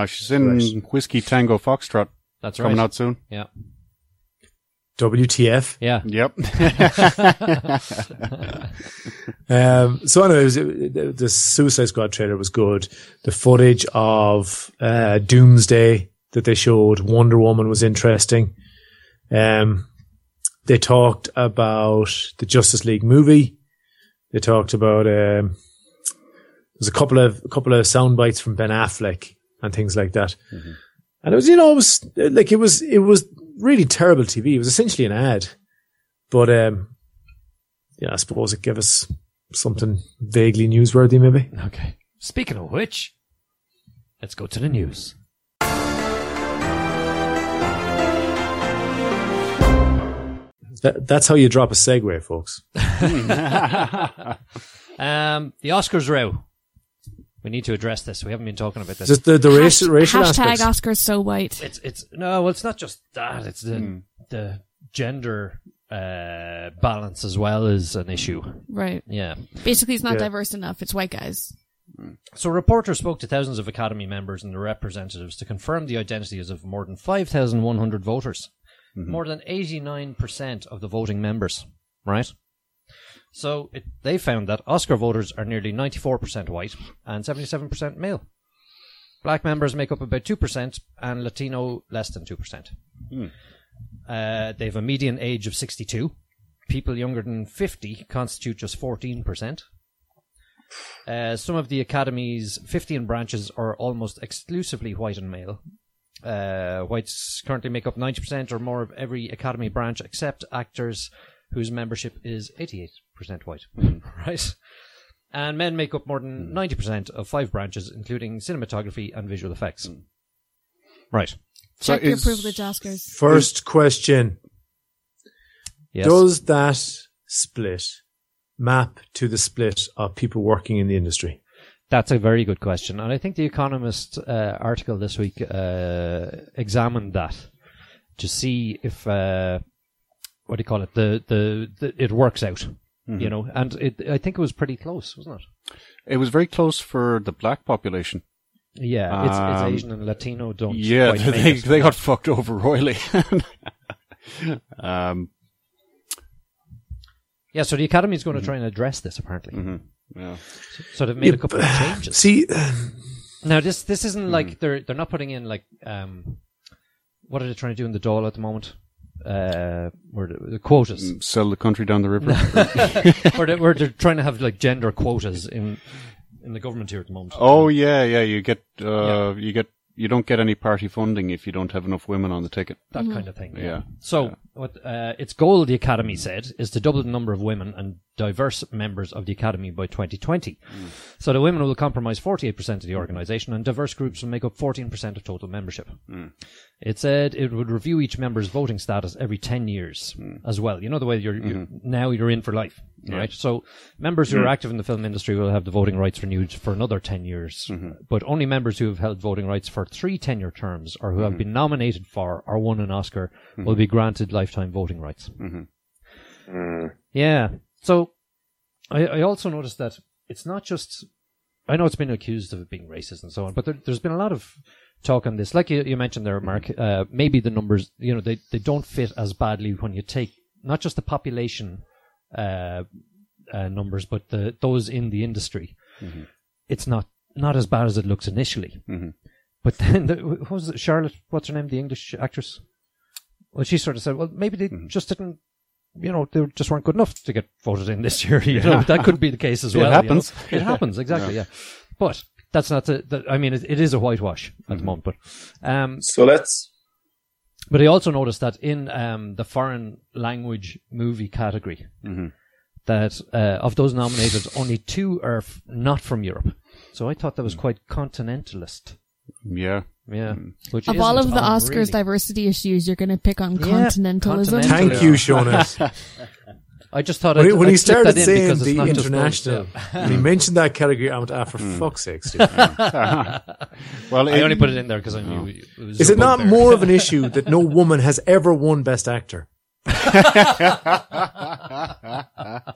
She's in Whiskey Tango Foxtrot. That's right. Coming out soon. Yeah. WTF. Yeah. Yep. So anyways, the Suicide Squad trailer was good. The footage of Doomsday that they showed, Wonder Woman was interesting. They talked about the Justice League movie. They talked about there's a couple of sound bites from Ben Affleck and things like that. Mm-hmm. And it was really terrible TV. It was essentially an ad, but I suppose it gave us something vaguely newsworthy, maybe. Okay. Speaking of which, let's go to the news. That's how you drop a segue, folks. The Oscars row. We need to address this. We haven't been talking about this. Just the racial aspects. Oscar's so white. It's not just that. It's the gender balance as well is an issue. Right. Yeah. Basically, it's not diverse enough. It's white guys. So reporters spoke to thousands of Academy members and their representatives to confirm the identities of more than 5,100 voters. Mm-hmm. More than 89% of the voting members, right? So they found that Oscar voters are nearly 94% white and 77% male. Black members make up about 2% and Latino less than 2%. Mm. They have a median age of 62. People younger than 50 constitute just 14%. Some of the Academy's 15 branches are almost exclusively white and male. Whites currently make up 90% or more of every Academy branch except actors whose membership is 88% white. Right? And men make up more than 90% of 5 branches, including cinematography and visual effects. Right. Check your privilege, Oscars. First question. Yes. Does that split map to the split of people working in the industry? That's a very good question. And I think the Economist article this week examined that to see if, it works out, you know. And I think it was pretty close, wasn't it? It was very close for the black population. Yeah, it's Asian and Latino don't. Yeah, they got fucked over royally. Yeah, so the Academy is going to try and address this, apparently. Mm-hmm. Yeah. So they've made a couple of changes. See, now this isn't like they're not putting in like what are they trying to do in the Dáil at the moment? Where the quotas sell the country down the river. Where they're trying to have like gender quotas in the government here at the moment. Oh yeah. You don't get any party funding if you don't have enough women on the ticket. That kind of thing. Yeah. So what its goal, the Academy said, is to double the number of women and diverse members of the Academy by 2020. So the women will comprise 48% of the organisation and diverse groups will make up 14% of total membership. It said it would review each member's voting status every 10 years as well. You know the way you're in for life, right? So members who are active in the film industry will have the voting rights renewed for another 10 years, but only members who have held voting rights for 3 tenure terms or who have been nominated for or won an Oscar will be granted lifetime voting rights. Yeah. So I also noticed that it's not just... I know it's been accused of it being racist and so on, but there's been a lot of talk on this. Like you mentioned there, Mark, maybe the numbers, you know, they don't fit as badly when you take not just the population numbers, but those in the industry. It's not as bad as it looks initially. But then, who was it? Charlotte, what's her name, the English actress? Well, she sort of said, well, maybe they just didn't... You know, they just weren't good enough to get voted in this year. You know, that could be the case as well. It happens. You know? It happens, exactly, yeah. But that's not it is a whitewash at the moment. But But I also noticed that in the foreign language movie category, that of those nominated, only 2 are not from Europe. So I thought that was quite continentalist. Yeah. Yeah. Of all of the Oscars diversity issues, you're going to pick on continentalism. Thank you, Shona. I just thought when he started saying the international, when he mentioned that category, I went, for fuck's sake, Steve. Well, I only put it in there because I knew. It was Is it not more of an issue that no woman has ever won Best Actor?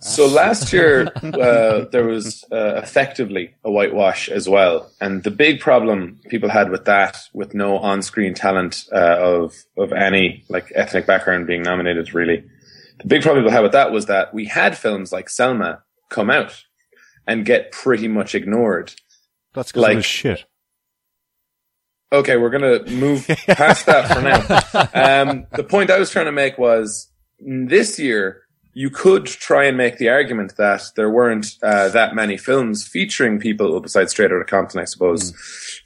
So last year there was effectively a whitewash as well, and the big problem people had with that, with no on-screen talent of any like ethnic background being nominated, really the big problem people had with that was that we had films like Selma come out and get pretty much ignored. That's because it was shit. Okay, we're going to move past that for now. The point I was trying to make was this year, you could try and make the argument that there weren't that many films featuring people, besides Straight Outta Compton, I suppose,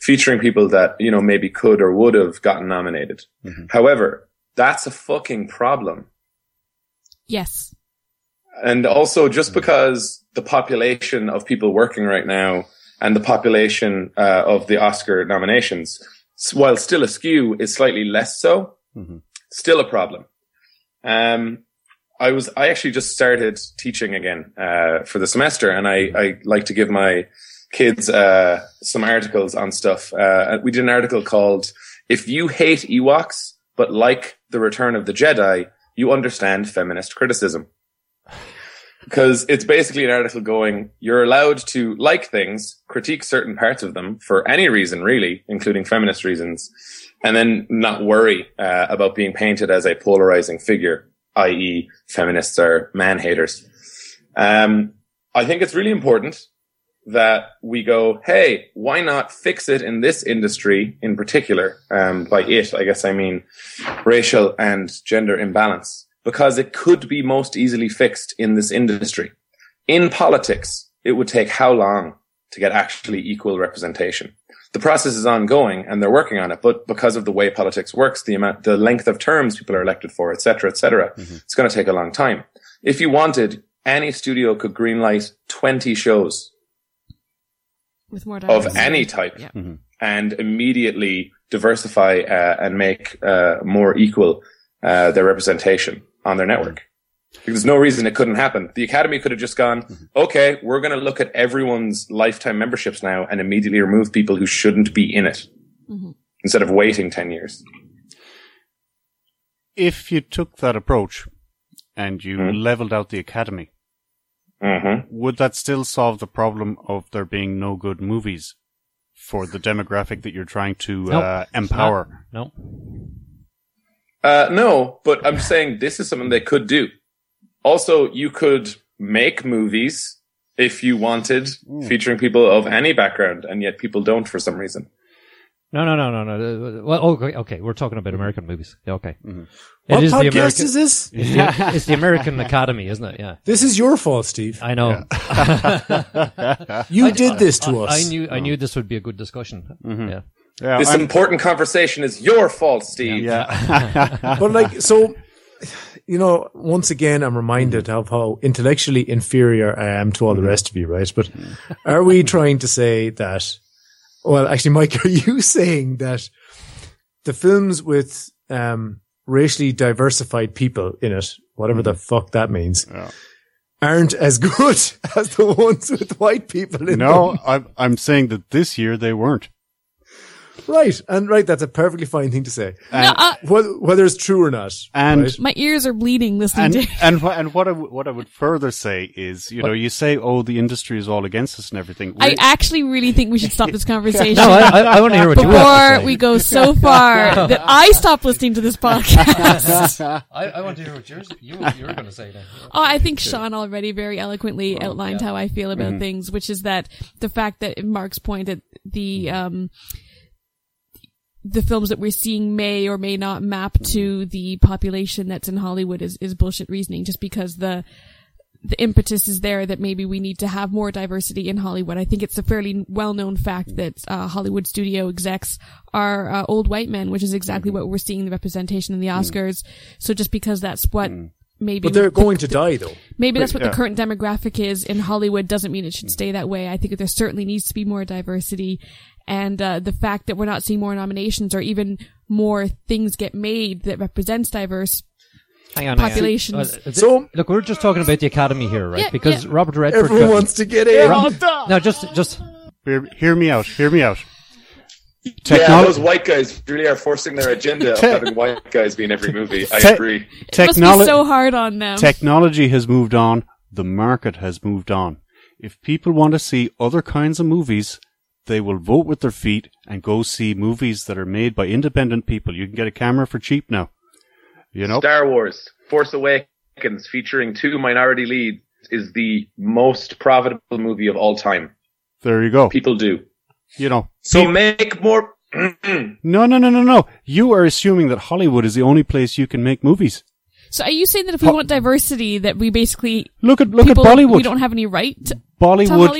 featuring people that, you know, maybe could or would have gotten nominated. However, that's a fucking problem. Yes. And also, just because the population of people working right now and the population of the Oscar nominations, while still askew, is slightly less so, still a problem. I actually just started teaching again for the semester, and I like to give my kids some articles on stuff. We did an article called "If You Hate Ewoks But Like the Return of the Jedi, You Understand Feminist Criticism." Because it's basically an article going, you're allowed to like things, critique certain parts of them for any reason, really, including feminist reasons, and then not worry about being painted as a polarizing figure, i.e. feminists are man-haters. I think it's really important that we go, hey, why not fix it in this industry in particular? By it, I guess I mean racial and gender imbalance. Because it could be most easily fixed in this industry. In politics, it would take how long to get actually equal representation? The process is ongoing and they're working on it, but because of the way politics works, the length of terms people are elected for, et cetera, it's going to take a long time. If you wanted, any studio could greenlight 20 shows with more diversity of any type and immediately diversify and make more equal their representation on their network. There's no reason it couldn't happen. The Academy could have just gone, okay, we're going to look at everyone's lifetime memberships now and immediately remove people who shouldn't be in it instead of waiting 10 years. If you took that approach and you leveled out the Academy, would that still solve the problem of there being no good movies for the demographic that you're trying to empower? No. No, but I'm saying this is something they could do. Also, you could make movies if you wanted featuring people of any background, and yet people don't for some reason. No. Well, okay, we're talking about American movies. Okay. What is podcast is this? It's the American Academy, isn't it? Yeah. This is your fault, Steve. I know. Yeah. you did this to us. I knew this would be a good discussion. Yeah. Yeah, this important conversation is your fault, Steve. Yeah. But like, so, you know, once again, I'm reminded of how intellectually inferior I am to all the rest of you, right? But are we trying to say that, well, actually, Mike, are you saying that the films with racially diversified people in it, whatever the fuck that means, aren't as good as the ones with white people in them? No, I'm saying that this year they weren't. Right, and right, that's a perfectly fine thing to say. No, whether it's true or not. And right? My ears are bleeding listening to it. And what I would further say is, you know, you say, oh, the industry is all against us and everything. I actually really think we should stop this conversation. No, I want to hear what you have to say. We go so far that I stop listening to this podcast. I want to hear what you're going to say then. Oh, I think Sean already very eloquently outlined how I feel about things, which is that the fact that Mark's point at the films that we're seeing may or may not map to the population that's in Hollywood is bullshit reasoning, just because the impetus is there that maybe we need to have more diversity in Hollywood. I think it's a fairly well-known fact that Hollywood studio execs are old white men, which is exactly what we're seeing in the representation in the Oscars. So just because that's what maybe... But they're going to die, though. Maybe that's what the current demographic is in Hollywood doesn't mean it should stay that way. I think there certainly needs to be more diversity. And the fact that we're not seeing more nominations or even more things get made that represents diverse populations. So, look, we're just talking about the Academy here, right? Yeah, because Robert Redford... Everyone wants to get in. No, just... Hear me out. Those white guys really are forcing their agenda of having white guys be in every movie. I agree. It must be so hard on them. Technology has moved on. The market has moved on. If people want to see other kinds of movies... They will vote with their feet and go see movies that are made by independent people. You can get a camera for cheap now. You know, Star Wars: Force Awakens, featuring two minority leads, is the most profitable movie of all time. There you go. People do. You know. So make more. No. You are assuming that Hollywood is the only place you can make movies. So are you saying that if we want diversity, that we basically look at Bollywood? We don't have any right to Hollywood?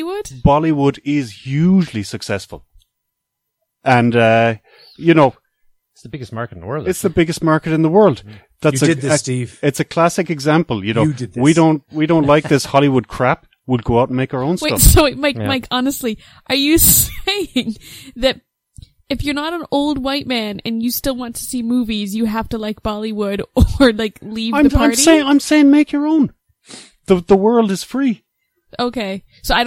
Bollywood is hugely successful, and you know, it's the biggest market in the world. That's Steve. It's a classic example. You know, we don't like this Hollywood crap. We'll go out and make our own stuff. Wait, so Mike, honestly, are you saying that if you're not an old white man and you still want to see movies, you have to like Bollywood or like leave the party. I'm saying make your own. The world is free. Okay. So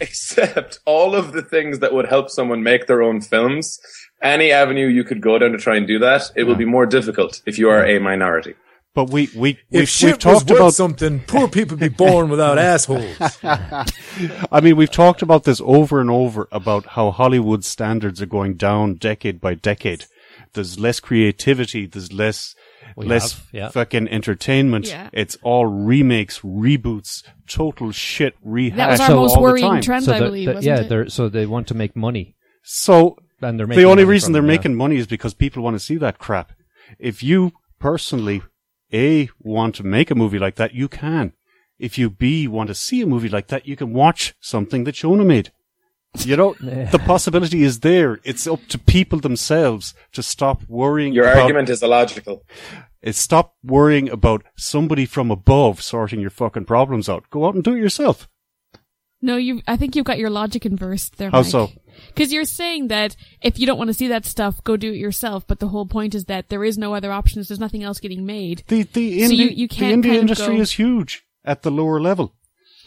Except all of the things that would help someone make their own films, any avenue you could go down to try and do that, it will be more difficult if you are a minority. But we've talked about something. Poor people be born without assholes. I mean, we've talked about this over and over about how Hollywood standards are going down decade by decade. There's less creativity. There's less fucking entertainment. Yeah. It's all remakes, reboots, total shit rehash. That was our most worrying trend, I believe. So they want to make money. So and they're the only reason they're making money is because people want to see that crap. If you personally want to make a movie like that, you can. If you want to see a movie like that, you can watch something that Shona made. You know, the possibility is there. It's up to people themselves to stop worrying. Your argument is illogical. It's stop worrying about somebody from above sorting your fucking problems out. Go out and do it yourself. No, I think you've got your logic inversed there, Mike. How so? Because you're saying that if you don't want to see that stuff, go do it yourself. But the whole point is that there is no other options. There's nothing else getting made. The indie industry is huge at the lower level.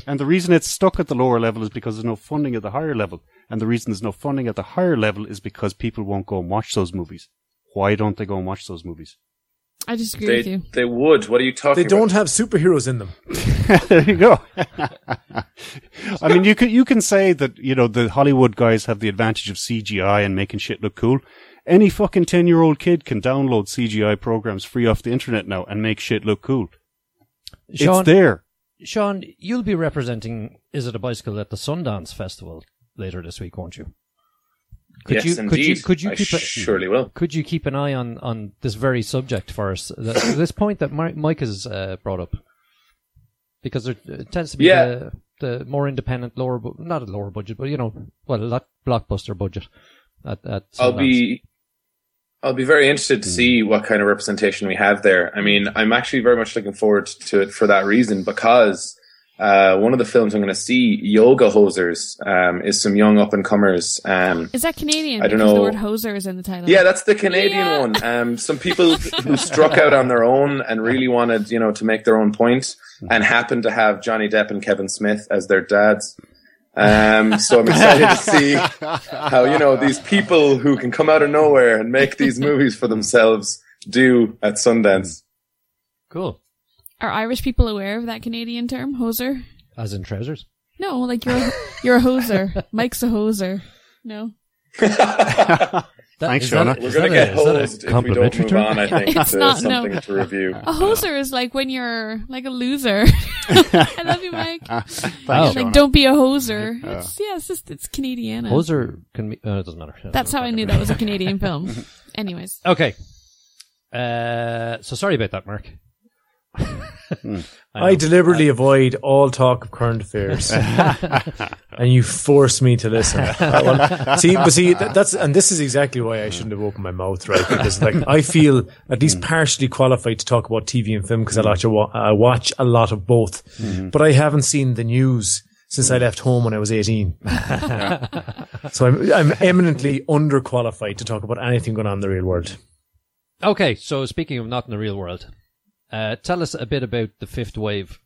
And the reason it's stuck at the lower level is because there's no funding at the higher level. And the reason there's no funding at the higher level is because people won't go and watch those movies. Why don't they go and watch those movies? I disagree with you. They would. What are you talking about? They don't have superheroes in them. There you go. I mean, you can say that, you know, the Hollywood guys have the advantage of CGI and making shit look cool. Any fucking 10-year-old kid can download CGI programs free off the internet now and make shit look cool. Sean, it's there. Sean, you'll be representing Is It a Bicycle at the Sundance Festival later this week, won't you? Yes, indeed. I surely will. Could you keep an eye on this very subject for us? This point that Mike has brought up, because there tends to be the more independent, a blockbuster budget. I'll be very interested to see what kind of representation we have there. I mean, I'm actually very much looking forward to it for that reason, because one of the films I'm going to see, Yoga Hosers, is some young up-and-comers. Is that Canadian? I don't know. The word hoser is in the title. Yeah, that's the Canadian one. Some people who struck out on their own and really wanted, you know, to make their own point, and happened to have Johnny Depp and Kevin Smith as their dads. So I'm excited to see how, you know, these people who can come out of nowhere and make these movies for themselves do at Sundance. Cool. Are Irish people aware of that Canadian term, hoser? As in trousers? No, like you're a hoser. Mike's a hoser. No. Thanks, Shona. We're going to get hosed if we don't move on, I think, to review. A hoser is like when you're like a loser. I love you, Mike. Thanks, like, don't be a hoser. It's Canadiana. Hoser can be... it doesn't matter. That's how I knew that was a Canadian film. Anyways. Okay. So sorry about that, Mark. I deliberately avoid all talk of current affairs, and you force me to listen. This is exactly why I shouldn't have opened my mouth, right? Because like I feel at least partially qualified to talk about TV and film because I watch a lot of both, but I haven't seen the news since I left home when I was 18. So I'm eminently underqualified to talk about anything going on in the real world. Okay, so speaking of not in the real world. Tell us a bit about the fifth wave.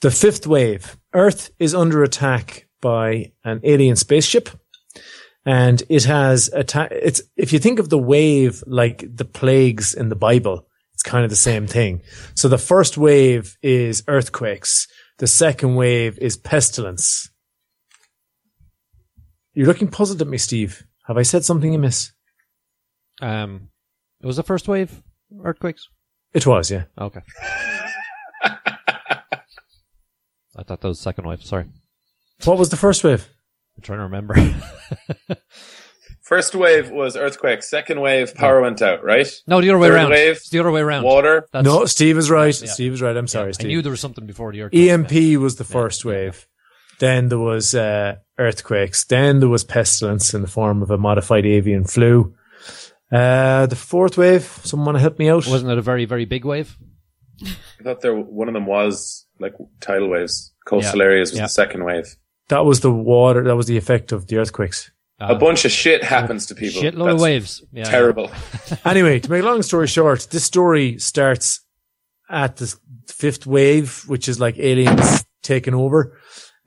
The fifth wave. Earth is under attack by an alien spaceship, and it has it's, if you think of the wave like the plagues in the Bible, it's kind of the same thing. So the first wave is earthquakes. The second wave is pestilence. You're looking puzzled at me, Steve. Have I said something amiss? It was the first wave, earthquakes? It was, yeah. Okay. I thought that was the second wave, sorry. What was the first wave? I'm trying to remember. First wave was earthquakes. Second wave, power went out, right? No, the other way around. It's the other way around. Water. No, Steve is right. Yeah. Steve is right. I'm sorry, Steve. I knew there was something before the earthquake. EMP was the first wave. Then there was earthquakes. Then there was pestilence in the form of a modified avian flu. The fourth wave, someone want to help me out? Wasn't it a very, very big wave? I thought one of them was like tidal waves. Coastal areas was the second wave. That was the water. That was the effect of the earthquakes. A bunch of shit happens to people. Shitload of waves. Yeah, terrible. Yeah. Anyway, to make a long story short, this story starts at the fifth wave, which is like aliens taking over.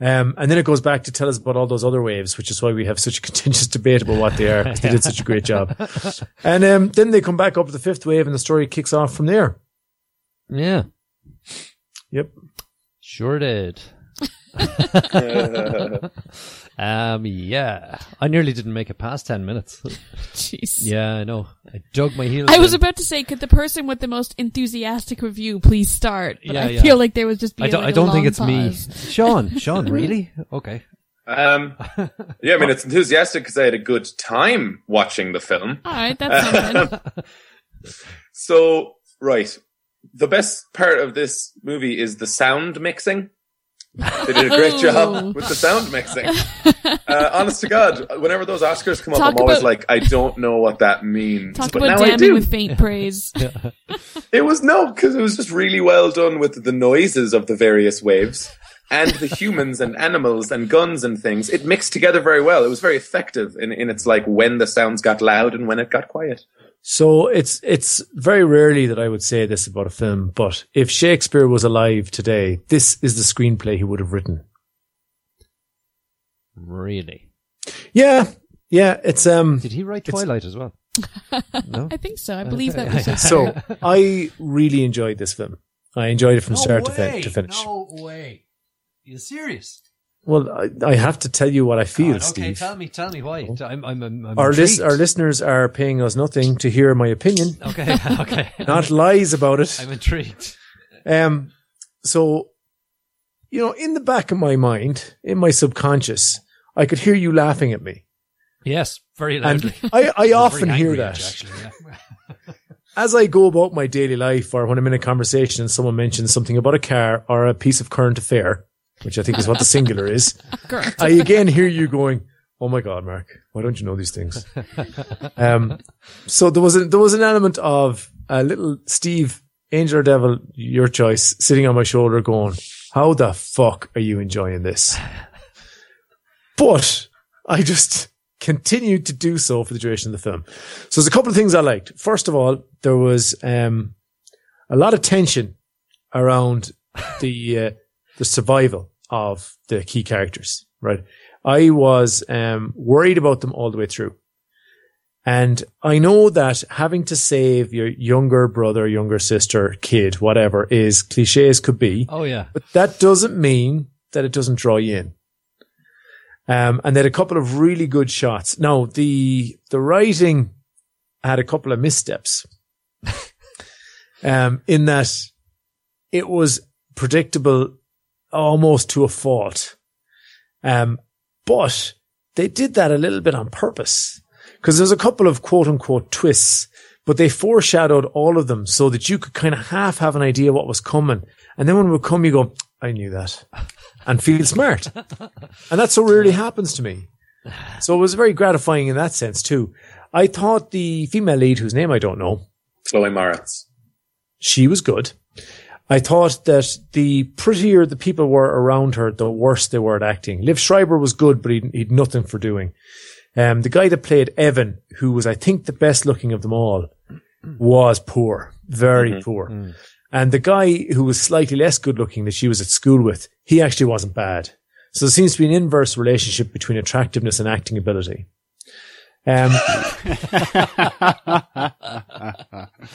And then it goes back to tell us about all those other waves, which is why we have such a contentious debate about what they are, because they did such a great job. And then they come back up to the fifth wave, and the story kicks off from there. Yeah. Yep. Sure did. Yeah. I nearly didn't make it past 10 minutes. Jeez. Yeah, I know. I dug my heels in. Was about to say, could the person with the most enthusiastic review please start? But yeah, I feel like there was just being I don't think it's me. Sean, really? Okay. Yeah, I mean, it's enthusiastic because I had a good time watching the film. All right, that's something. So, right. The best part of this movie is the sound mixing. They did a great job with the sound mixing. Honest to God, whenever those Oscars come up, I'm always like, I don't know what that means. But now I do. With faint praise. Because it was just really well done with the noises of the various waves and the humans and animals and guns and things. It mixed together very well. It was very effective in its like when the sounds got loud and when it got quiet. So it's very rarely that I would say this about a film, but if Shakespeare was alive today, this is the screenplay he would have written. Really? Yeah. It's did he write Twilight as well? No? I think so. I believe that was Shakespeare. So I really enjoyed this film. I enjoyed it from start to finish. No way! You're serious? Well, I have to tell you what I feel, Steve. Okay, tell me why. I'm our listeners are paying us nothing to hear my opinion. Okay. Not lies about it. I'm intrigued. So, in the back of my mind, in my subconscious, I could hear you laughing at me. Yes, very loudly. And I often hear that. As I go about my daily life or when I'm in a conversation and someone mentions something about a car or a piece of current affair, which I think is what the singular is. Correct. I again hear you going, oh my God, Mark, why don't you know these things? So there was an element of a little Steve, angel or devil, your choice, sitting on my shoulder going, how the fuck are you enjoying this? But I just continued to do so for the duration of the film. So there's a couple of things I liked. First of all, there was a lot of tension around the survival of the key characters, right? I was worried about them all the way through. And I know that having to save your younger brother, younger sister, kid, whatever, is cliche as could be. Oh, yeah. But that doesn't mean that it doesn't draw you in. And they had a couple of really good shots. Now, the writing had a couple of missteps in that it was predictable almost to a fault. But they did that a little bit on purpose because there's a couple of quote unquote twists, but they foreshadowed all of them so that you could kind of half have an idea what was coming. And then when it would come, you go, I knew that, and feel smart. And that so rarely happens to me. So it was very gratifying in that sense too. I thought the female lead, whose name I don't know, Chloe Moritz, she was good. I thought that the prettier the people were around her, the worse they were at acting. Liv Schreiber was good, but he'd nothing for doing. The guy that played Evan, who was, I think, the best looking of them all, was poor, very poor. Mm. And the guy who was slightly less good looking that she was at school with, he actually wasn't bad. So there seems to be an inverse relationship between attractiveness and acting ability. But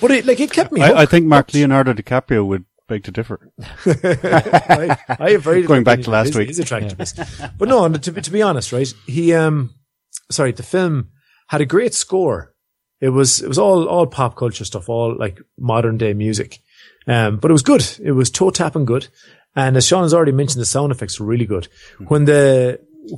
it kept me hooked. I think Mark Leonardo DiCaprio would beg to differ. I have very going back to last week. He's attractive, yeah. But no, to be honest, right? He, the film had a great score. It was all pop culture stuff, all like modern day music. But it was good. It was toe tapping good. And as Sean has already mentioned, the sound effects were really good.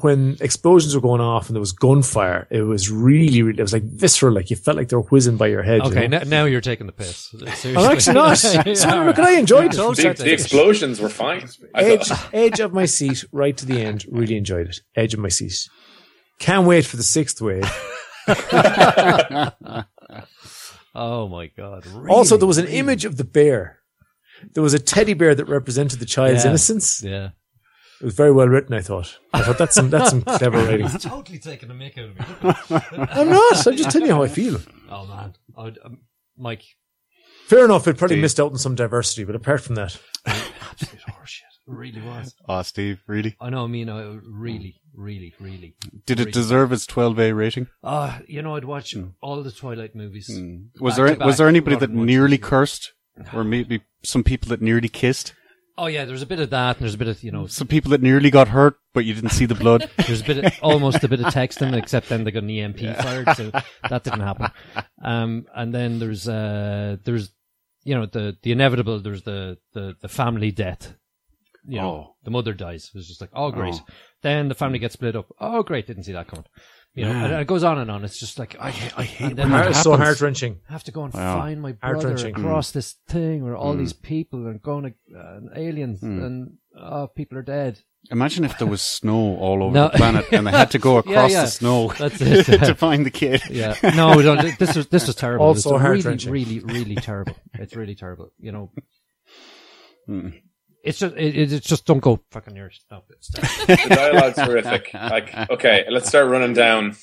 When explosions were going off and there was gunfire, it was really, it was like visceral, like you felt like they were whizzing by your head. Okay, now you're taking the piss. Seriously. I'm actually not. Yeah, so look, I enjoyed it. The explosions were fine. Edge of my seat, right to the end. Really enjoyed it. Edge of my seat. Can't wait for the sixth wave. Oh my God. Really? Also, there was an image of the bear. There was a teddy bear that represented the child's innocence. Yeah. It was very well written, I thought. I thought that's some clever writing. It's totally taking a mick out of me. I'm not. I'm just telling you how I feel. Oh man, Mike. Fair enough. It probably missed out on some diversity, but apart from that, absolute horseshit. It really was. Oh, Steve, really? I know. I mean, really. Did it deserve its 12A rating? You know, I'd watch all the Twilight movies. Was there anybody that nearly cursed, or maybe some people that nearly kissed? Oh yeah, there's a bit of that, and there's a bit of, you know, some people that nearly got hurt, but you didn't see the blood. There's a bit of, almost a bit of texting, except then they got an EMP fired, so that didn't happen. And then there's, you know, the inevitable. There's the family death. You know, the mother dies. It was just like, oh great. Oh. Then the family gets split up. Oh great, didn't see that coming. You know, and it goes on and on. It's just like I hate that. It's so heart wrenching. I have to go and find my brother across this thing where all these people are going to aliens and people are dead. Imagine if there was snow all over the planet and they had to go across the snow to find the kid. Yeah, no, we don't. This was terrible. Also heart wrenching. Really terrible. It's really terrible. You know. It's just don't go fucking near it. No, the dialogue's horrific. Like, okay, let's start running down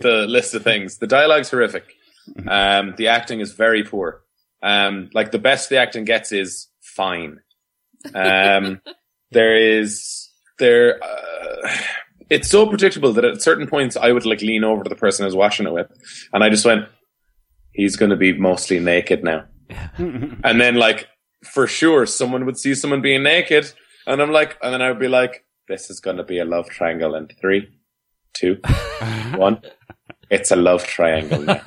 the list of things. The dialogue's horrific. The acting is very poor. Like the best the acting gets is fine. It's so predictable that at certain points I would like lean over to the person I was watching it with, and I just went, "He's going to be mostly naked now," and then like. For sure, someone would see someone being naked, and I'm like, and then I would be like, "This is going to be a love triangle in 3, 2, 1. It's a love triangle now."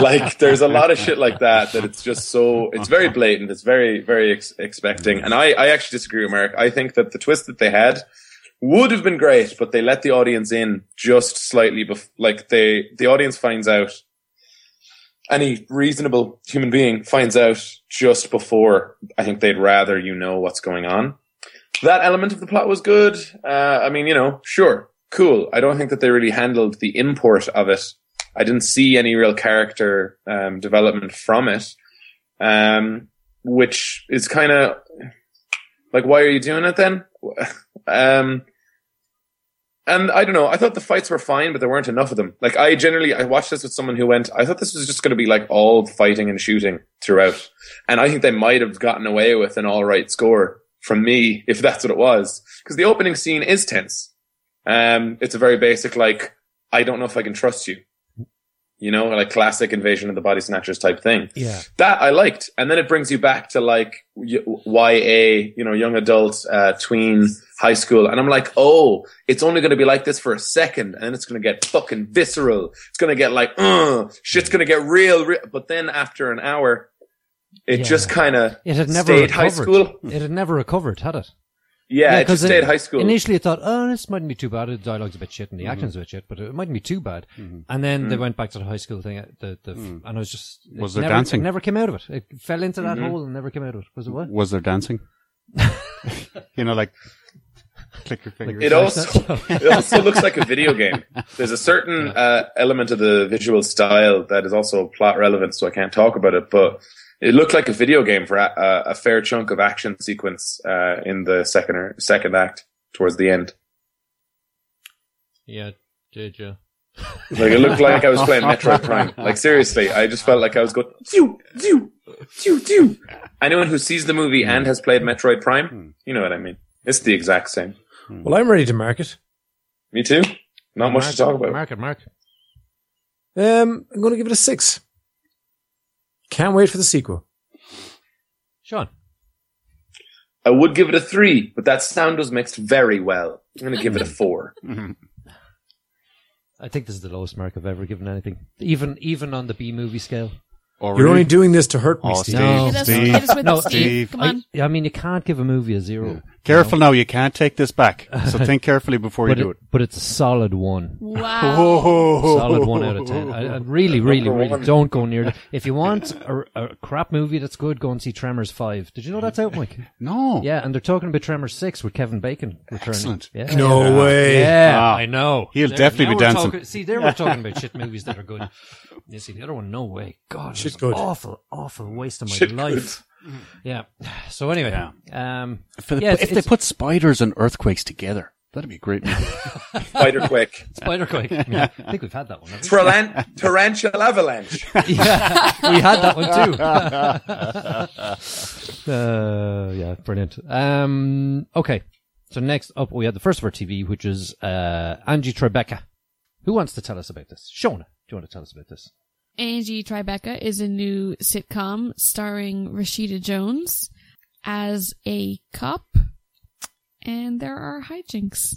Like, there's a lot of shit like that. That it's just so. It's very blatant. It's very, very expecting. And I actually disagree with Mark. I think that the twist that they had would have been great, but they let the audience in just slightly. The audience finds out. Any reasonable human being finds out just before. I think they'd rather you know what's going on. That element of the plot was good. I mean, you know, sure, cool. I don't think that they really handled the import of it. I didn't see any real character development from it, which is kind of like, why are you doing it then? And I don't know, I thought the fights were fine, but there weren't enough of them. Like, I watched this with someone who went, I thought this was just going to be like all fighting and shooting throughout. And I think they might have gotten away with an all right score from me, if that's what it was. Because the opening scene is tense. It's a very basic, like, I don't know if I can trust you. You know, like classic Invasion of the Body Snatchers type thing. Yeah. That I liked. And then it brings you back to like YA, you know, young adult, tween, high school. And I'm like, oh, it's only going to be like this for a second. And then it's going to get fucking visceral. It's going to get like, shit's going to get real. But then after an hour, it just kind of stayed high school. It had never recovered, had it? Yeah, it just stayed high school. Initially, I thought, oh, this mightn't be too bad. The dialogue's a bit shit and the acting's a bit shit, but it mightn't be too bad. Mm-hmm. And then they went back to the high school thing, and I was just... Was there dancing? It never came out of it. It fell into that hole and never came out of it. Was it what? Was there dancing? You know, like, click your fingers. It also looks like a video game. There's a certain element of the visual style that is also plot relevant, so I can't talk about it, but... It looked like a video game for a fair chunk of action sequence in the second act towards the end. Yeah, did you? Like, it looked like I was playing Metroid Prime. Like, seriously, I just felt like I was going, do, do, do, do. Anyone who sees the movie and has played Metroid Prime, you know what I mean. It's the exact same. Well, I'm ready to mark it. Me too. Not much to talk about. Mark it, Mark. I'm going to give it a 6. Can't wait for the sequel. Sean? I would give it a 3, but that sound was mixed very well. I'm going to give it a 4. I think this is the lowest mark I've ever given anything. Even on the B-movie scale. Already? You're only doing this to hurt me, Steve. No, Steve. Steve. Come on. I mean, you can't give a movie a 0. Yeah. Careful now, you can't take this back. So think carefully before you do it. But it's a solid 1. Wow. Oh. Solid 1 out of 10. I really don't go near it. If you want a crap movie that's good, go and see Tremors 5. Did you know that's out, Mike? No. Yeah, and they're talking about Tremors 6 with Kevin Bacon returning. Excellent. Yeah. No way. Yeah, I know. He'll definitely be dancing. See, they were talking about shit movies that are good. You see, the other one, no way. God. She's good. Awful waste of my life. Good. Yeah. So anyway, yeah. If they put spiders and earthquakes together, that'd be great. Spiderquake. Yeah. I think we've had that one. Tarantula avalanche. Yeah, we had that one too. Yeah, brilliant. Okay, so next up we have the first of our TV, which is Angie Tribeca. Who wants to tell us about this? Shona, do you want to tell us about this? Angie Tribeca is a new sitcom starring Rashida Jones as a cop. And there are hijinks.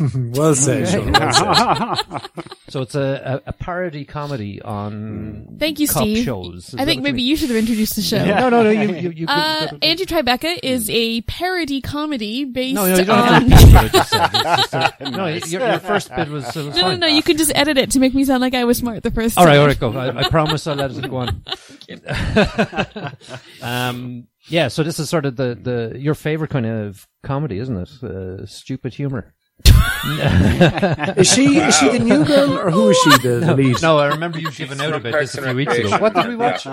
Well said, Shona. Well said. So it's a parody comedy on Thank you, cop Steve. Shows. I think maybe you should have introduced the show. Yeah. No. You Angie Tribeca is a parody comedy based no, you don't on... No, your first bit was fine. No, you can just edit it to make me sound like I was smart the first time. All right, go. I promise I'll let it go on. Yeah, so this is sort of your favorite kind of comedy, isn't it? Stupid humor. Is she the new girl, or who is she? The lead? No, I remember you giving out about this a few weeks ago. What did we watch?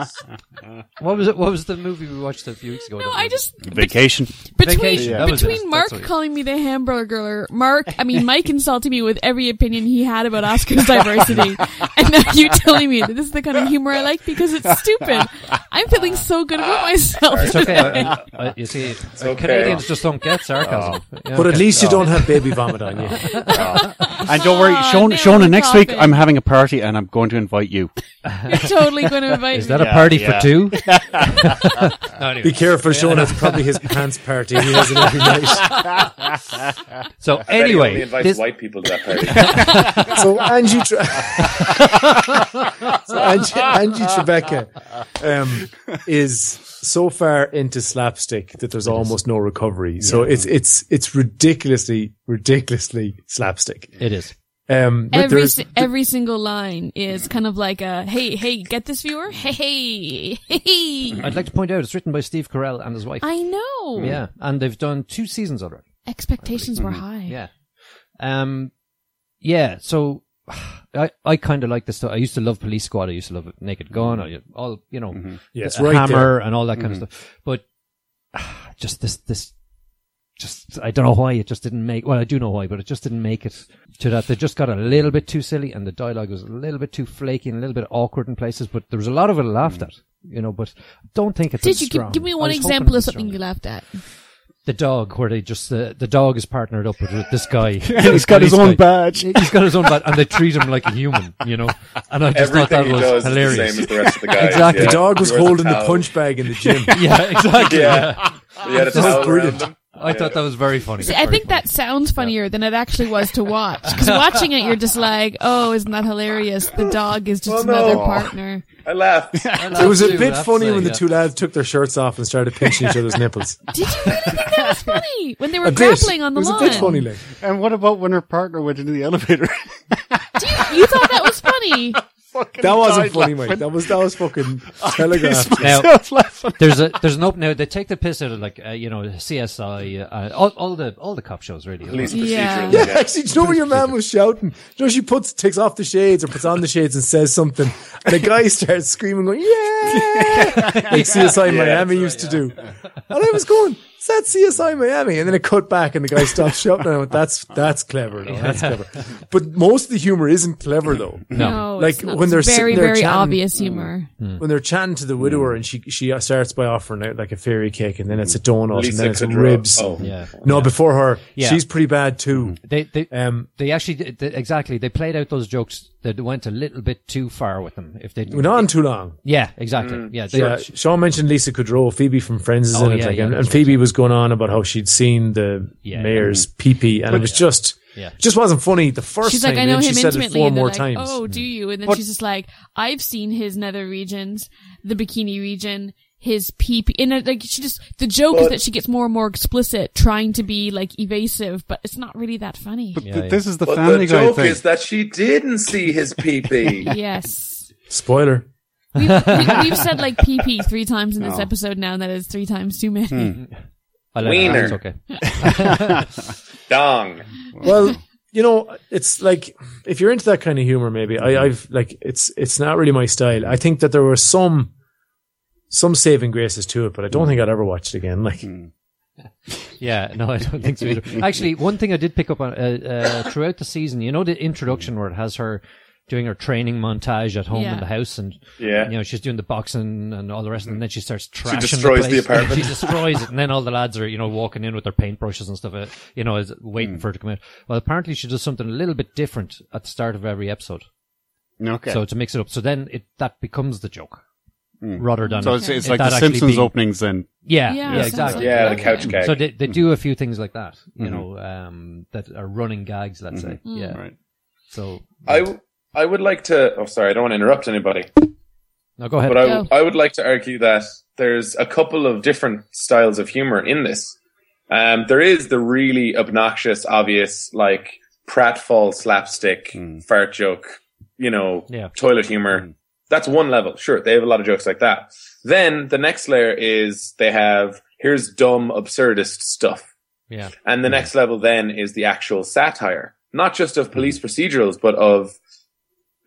What was it? What was the movie we watched a few weeks ago? No, I just Vacation. Between Mark calling me the hamburger girl, Mike insulting me with every opinion he had about Oscars diversity, and now you telling me that this is the kind of humor I like because it's stupid. I'm feeling so good about myself. It's okay. You see, Canadians just don't get sarcasm. Yeah, but at least you don't have baby vomit. On you. And don't worry, Shona, next week I'm having a party and I'm going to invite you. You're totally going to invite me. Is that a party for two? No, anyway. Be careful, Shona. It's probably his pants party. He has it every night. So anyway, he only invites white people to that party. So Angie Tribeca is so far into slapstick that there's almost no recovery. So it's ridiculously slapstick. It is. Every single line is kind of like a hey, get this viewer? Hey. I'd like to point out it's written by Steve Carell and his wife. I know. Yeah, and they've done 2 seasons already. Expectations were high. Yeah. Yeah, so I kind of like this stuff. I used to love Police Squad. I used to love Naked Gun. Hammer there. And all that kind of stuff. But just this, I don't know why it just didn't make. Well, I do know why, but it just didn't make it to that. They just got a little bit too silly, and the dialogue was a little bit too flaky and a little bit awkward in places. But there was a lot of it laughed at, But I don't think it's. Did you give me one example of something you laughed at? The dog, where they just the dog is partnered up with this guy. He's got his own badge. And they treat him like a human, And I just thought that was hilarious. The same as the rest of the guys. Exactly. Yeah. The dog was holding the punch bag in the gym. Yeah, exactly. Yeah. He had a towel around him. I thought that was very funny. See, I think that sounds funnier than it actually was to watch. Because watching it, you're just like, oh, isn't that hilarious? The dog is just another partner. I laughed. It was a bit funny when the two lads took their shirts off and started pinching each other's nipples. Did you really think that was funny? When they were grappling on the lawn. It was a bit funny. Like. And what about when her partner went into the elevator? You thought that was funny? That wasn't funny, Mike. That was fucking telegraphed. Now, there's an open now. They take the piss out of CSI, all the cop shows really. Police procedural. Yeah. Actually, do you know when your man was shouting? You know, she takes off the shades or puts on the shades and says something, and the guy starts screaming, going, "Yeah!" Like CSI Miami used to do. And I was going, "Is that CSI Miami?" And then it cut back, and the guy stopped shouting. And I went, "That's clever, though. That's clever." But most of the humor isn't clever, though. No, like it's not. When they're very, very chatting, obvious humor. When they're chatting to the widower, and she starts by offering out like a fairy cake, and then it's a donut, and then it's ribs. Oh. Yeah. No, before her, she's pretty bad too. They actually they played out those jokes that went a little bit too far with them. If they went on too long, yeah, exactly. Mm. Yeah, Sean mentioned Lisa Kudrow, Phoebe from Friends is in it, and Phoebe was going on about how she'd seen the mayor's pee-pee, and it was just. Yeah. Just wasn't funny the first time. She's like, I know him intimately. Four more times. Oh, do you? And then she's just like, I've seen his nether regions, the bikini region, his pee-pee. And like, she just, the joke is that she gets more and more explicit, trying to be like evasive, but it's not really that funny. But this is the Family Guy thing. The joke is that she didn't see his pee-pee. Yes. Spoiler. We've said like pee-pee 3 times in this episode now, and that is 3 times too many. Wiener. It's okay. Dong. Well, you know, it's like, if you're into that kind of humor, maybe I've like, it's not really my style. I think that there were some saving graces to it, but I don't think I'd ever watch it again. Like, yeah, no, I don't think so either. Actually, one thing I did pick up on throughout the season, you know, the introduction where it has her doing her training montage at home in the house, and you know, she's doing the boxing and all the rest, and then she starts trashing. She destroys the apartment. She destroys it, and then all the lads are, you know, walking in with their paintbrushes and stuff, you know, waiting for her to come out. Well, apparently she does something a little bit different at the start of every episode. Okay. So to mix it up, so then that becomes the joke. Rather than so it's like the Simpsons openings then. Yeah, exactly. Yeah, the couch gag. So they do a few things like that, you know, that are running gags, let's say. Yeah. Right. So I would like to. Oh, sorry, I don't want to interrupt anybody. No, go ahead. But I would like to argue that there's a couple of different styles of humor in this. There is the really obnoxious, obvious, like pratfall, slapstick, fart joke, you know, toilet humor. That's one level. Sure, they have a lot of jokes like that. Then the next layer is they have, here's dumb, absurdist stuff. Yeah. And the next level then is the actual satire, not just of police procedurals, but of,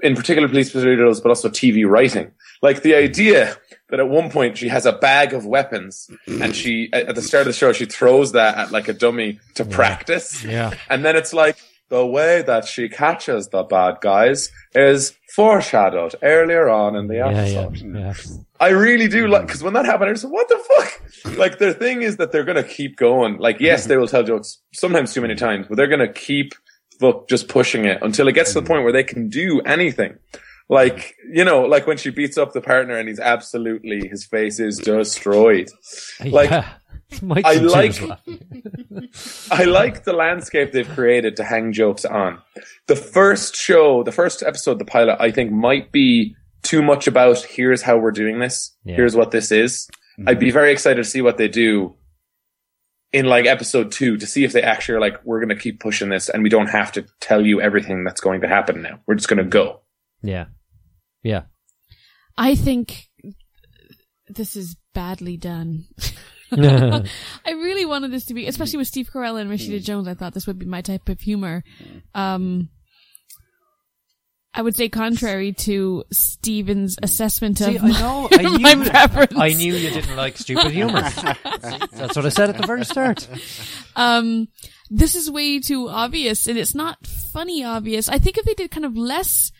in particular, police procedurals, but also TV writing. Like the idea that at one point she has a bag of weapons and she, at the start of the show, she throws that at like a dummy to practice. Yeah. And then it's like, the way that she catches the bad guys is foreshadowed earlier on in the episode. Yeah. I really do like, because when that happened, I was like, what the fuck? Like, their thing is that they're going to keep going. Like, yes, they will tell jokes sometimes too many times, but they're going to keep just pushing it until it gets to the point where they can do anything. Like, you know, like when she beats up the partner and he's absolutely, his face is destroyed. Like, I like the landscape they've created to hang jokes on. The first episode, the pilot, I think might be too much about here's how we're doing this. Yeah. Here's what this is. Mm-hmm. I'd be very excited to see what they do in like episode 2 to see if they actually are like, we're going to keep pushing this and we don't have to tell you everything that's going to happen now. We're just going to go. Yeah. Yeah. I think this is badly done. I really wanted this to be, especially with Steve Carell and Rashida Jones, I thought this would be my type of humor. I would say contrary to Stephen's assessment of my preference. I knew you didn't like stupid humor. That's what I said at the very start. This is way too obvious, and it's not funny obvious. I think if they did kind of less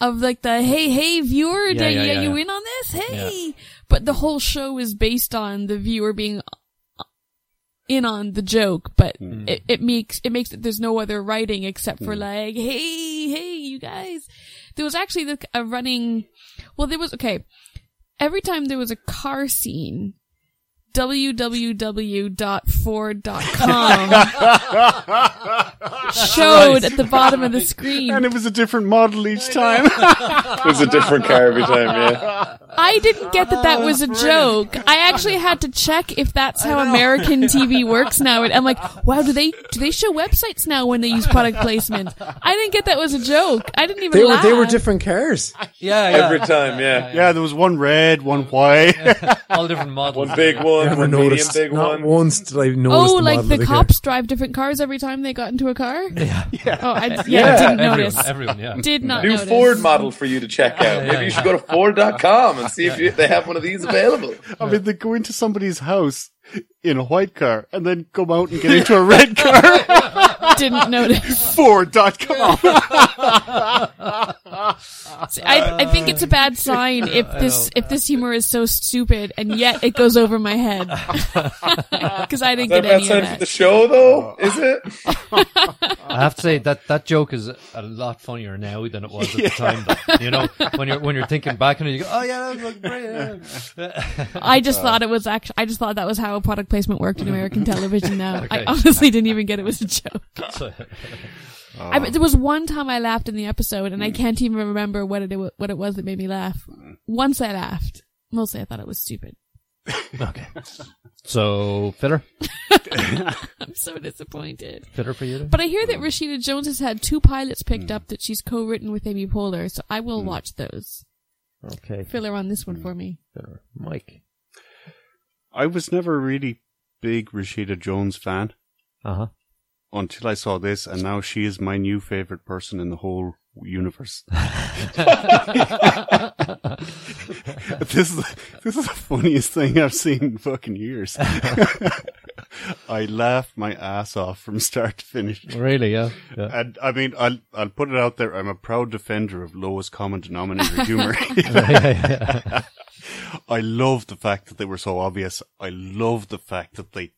of like the, hey, viewer, you in on this? Hey! Yeah. But the whole show is based on the viewer being in on the joke, but it makes it, there's no other writing except for like, hey, you guys. There was actually every time there was a car scene, www.ford.com showed at the bottom of the screen. And it was a different model each time. It was a different car every time, yeah. I didn't get that was a joke. I actually had to check if that's how American TV works now. I'm like, wow, do they show websites now when they use product placement? I didn't get that was a joke. I didn't even laugh. They were different cars. Yeah. Every time, yeah. Yeah, there was one red, one white. Yeah. All different models. One big one. Never noticed. Big one. Once did I notice. Oh, like the cops drive different cars every time they got into a car? Yeah. Oh, I didn't notice. Everyone, yeah. Did not notice. New Ford model for you to check out. Maybe you should go to Ford.com and see if they have one of these available. I mean, they go into somebody's house in a white car and then come out and get into a red car. Didn't notice. Ford.com. See, I think it's a bad sign if this humor is so stupid and yet it goes over my head, because I didn't get any of that. Is that a bad sign for the show, though? Is it? I have to say that joke is a lot funnier now than it was at the time. Though. You know, when you're thinking back on it, you go, "Oh yeah, that was great." I just thought it was actually. I just thought that was how product placement worked in American television. Now okay. I honestly didn't even get it was a joke. There was one time I laughed in the episode, and I can't even remember what it was that made me laugh. Once I laughed. Mostly I thought it was stupid. Okay. So, filler? I'm so disappointed. Filler for you? But I hear that Rashida Jones has had 2 pilots picked up that she's co-written with Amy Poehler, so I will watch those. Okay. Filler on this one for me. Filler. Mike? I was never a really big Rashida Jones fan. Uh-huh. until I saw this, and now she is my new favorite person in the whole universe. This is the funniest thing I've seen in fucking years. I laughed my ass off from start to finish. Really, yeah. And I mean, I'll put it out there. I'm a proud defender of lowest common denominator humor. Yeah. I love the fact that they were so obvious. I love the fact that they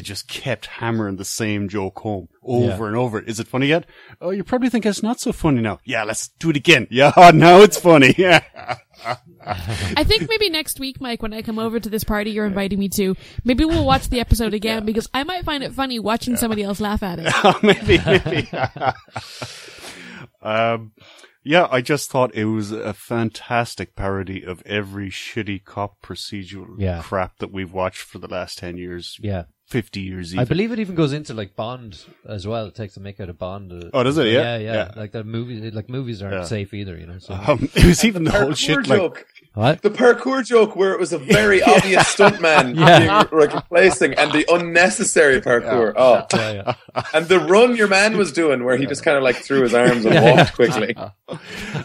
just kept hammering the same joke home over and over. Is it funny yet? Oh, you probably think it's not so funny now. Yeah, let's do it again. Yeah, now it's funny. Yeah. I think maybe next week, Mike, when I come over to this party you're inviting me to, maybe we'll watch the episode again because I might find it funny watching somebody else laugh at it. Maybe. Yeah, I just thought it was a fantastic parody of every shitty cop procedural crap that we've watched for the last 10 years. Yeah. 50 years even. I believe it even goes into like Bond as well. It takes a make out of Bond. Oh, does it? Yeah. Like that movie, like movies aren't safe either, you know. So. It was even the whole shit joke. Like... What? The parkour joke where it was a very obvious stuntman being replacing, and the unnecessary parkour. Yeah. Oh, and the run your man was doing where he just kind of like threw his arms and walked quickly.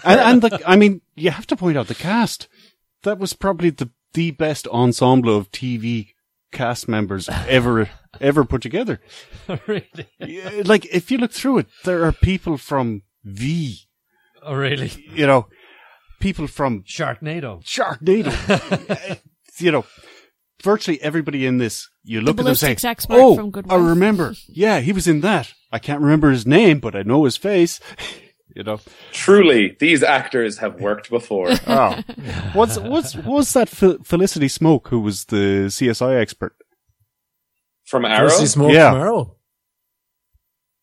And I mean, you have to point out the cast. That was probably the best ensemble of TV cast members ever put together. Really? Yeah, like if you look through it, there are people from V. Oh, really? You know. People from Sharknado. You know, virtually everybody in this, you look at them saying, "Oh, I remember. Yeah, he was in that. I can't remember his name, but I know his face." You know, truly, these actors have worked before. Oh, was that Felicity Smoke who was the CSI expert from Arrow? Felicity Smoke from Arrow.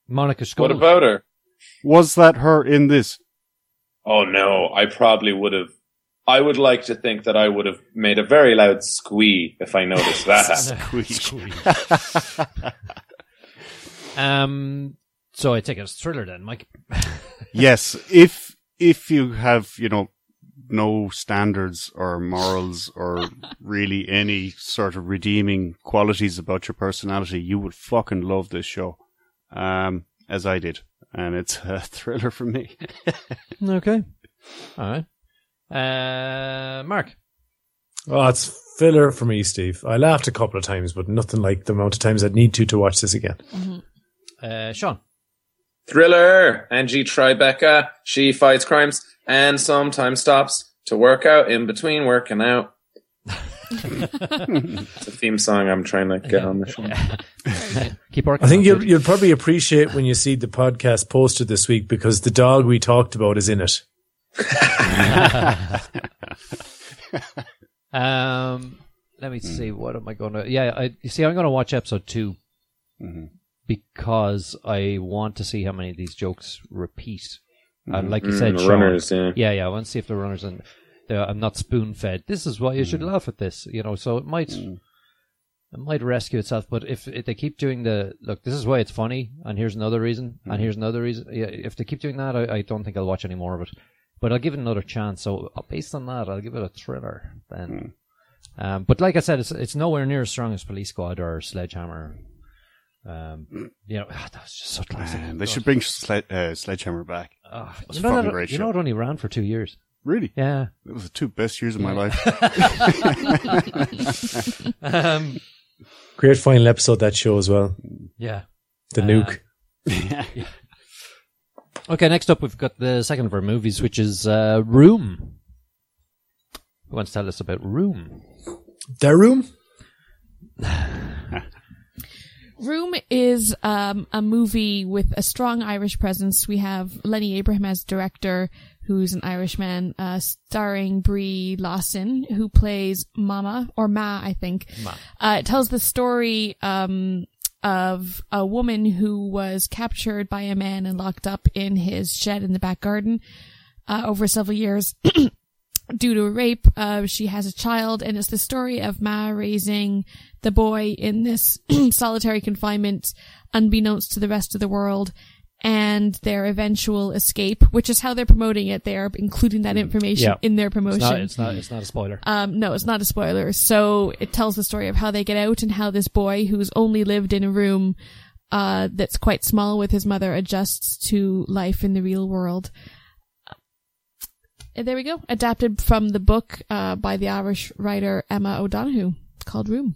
Monica Scott. What about her? Was that her in this? Oh no, I probably would have. I would like to think that I would have made a very loud squee if I noticed that. Squee. So I take it as a thriller then, Mike. Yes, if you have, you know, no standards or morals or really any sort of redeeming qualities about your personality, you would fucking love this show, as I did. And it's a thriller for me. Okay. All right. Mark? Oh, it's filler for me, Steve. I laughed a couple of times, but nothing like the amount of times I'd need to watch this again. Mm-hmm. Sean? Thriller. Angie Tribeca. She fights crimes and sometimes stops to work out in between working out. It's a theme song I'm trying to get on the show. Keep working. I think you'll probably appreciate when you see the podcast posted this week because the dog we talked about is in it. Let me see. What am I going to... Yeah, I'm going to watch episode 2 because I want to see how many of these jokes repeat. Like you said, Sean, runners. Yeah, I want to see if the runners... in. I'm not spoon-fed. This is why you should laugh at this, you know. So it might, rescue itself. But if they keep doing this is why it's funny, and here's another reason, and here's another reason. Yeah, if they keep doing that, I don't think I'll watch any more of it. But I'll give it another chance. So based on that, I'll give it a thriller then. But like I said, it's nowhere near as strong as Police Squad or Sledgehammer. You know, that was just so classic. They should bring Sledgehammer back. You know, it only ran for 2 years. Really? Yeah. It was the 2 best years of my life. Great final episode, that show as well. Yeah. The nuke. Yeah. Okay, next up we've got the second of our movies, which is Room. Who wants to tell us about Room? The Room? Room is a movie with a strong Irish presence. We have Lenny Abraham as director, who's an Irishman, starring Brie Larson, who plays Mama, or Ma, I think. Ma. It tells the story of a woman who was captured by a man and locked up in his shed in the back garden over several years due to a rape. She has a child, and it's the story of Ma raising the boy in this solitary confinement, unbeknownst to the rest of the world, and their eventual escape, which is how they're promoting it. They are including that information in their promotion. It's not a spoiler. No, it's not a spoiler. So it tells the story of how they get out and how this boy, who's only lived in a room that's quite small with his mother adjusts to life in the real world. And there we go. Adapted from the book by the Irish writer Emma O'Donoghue called Room.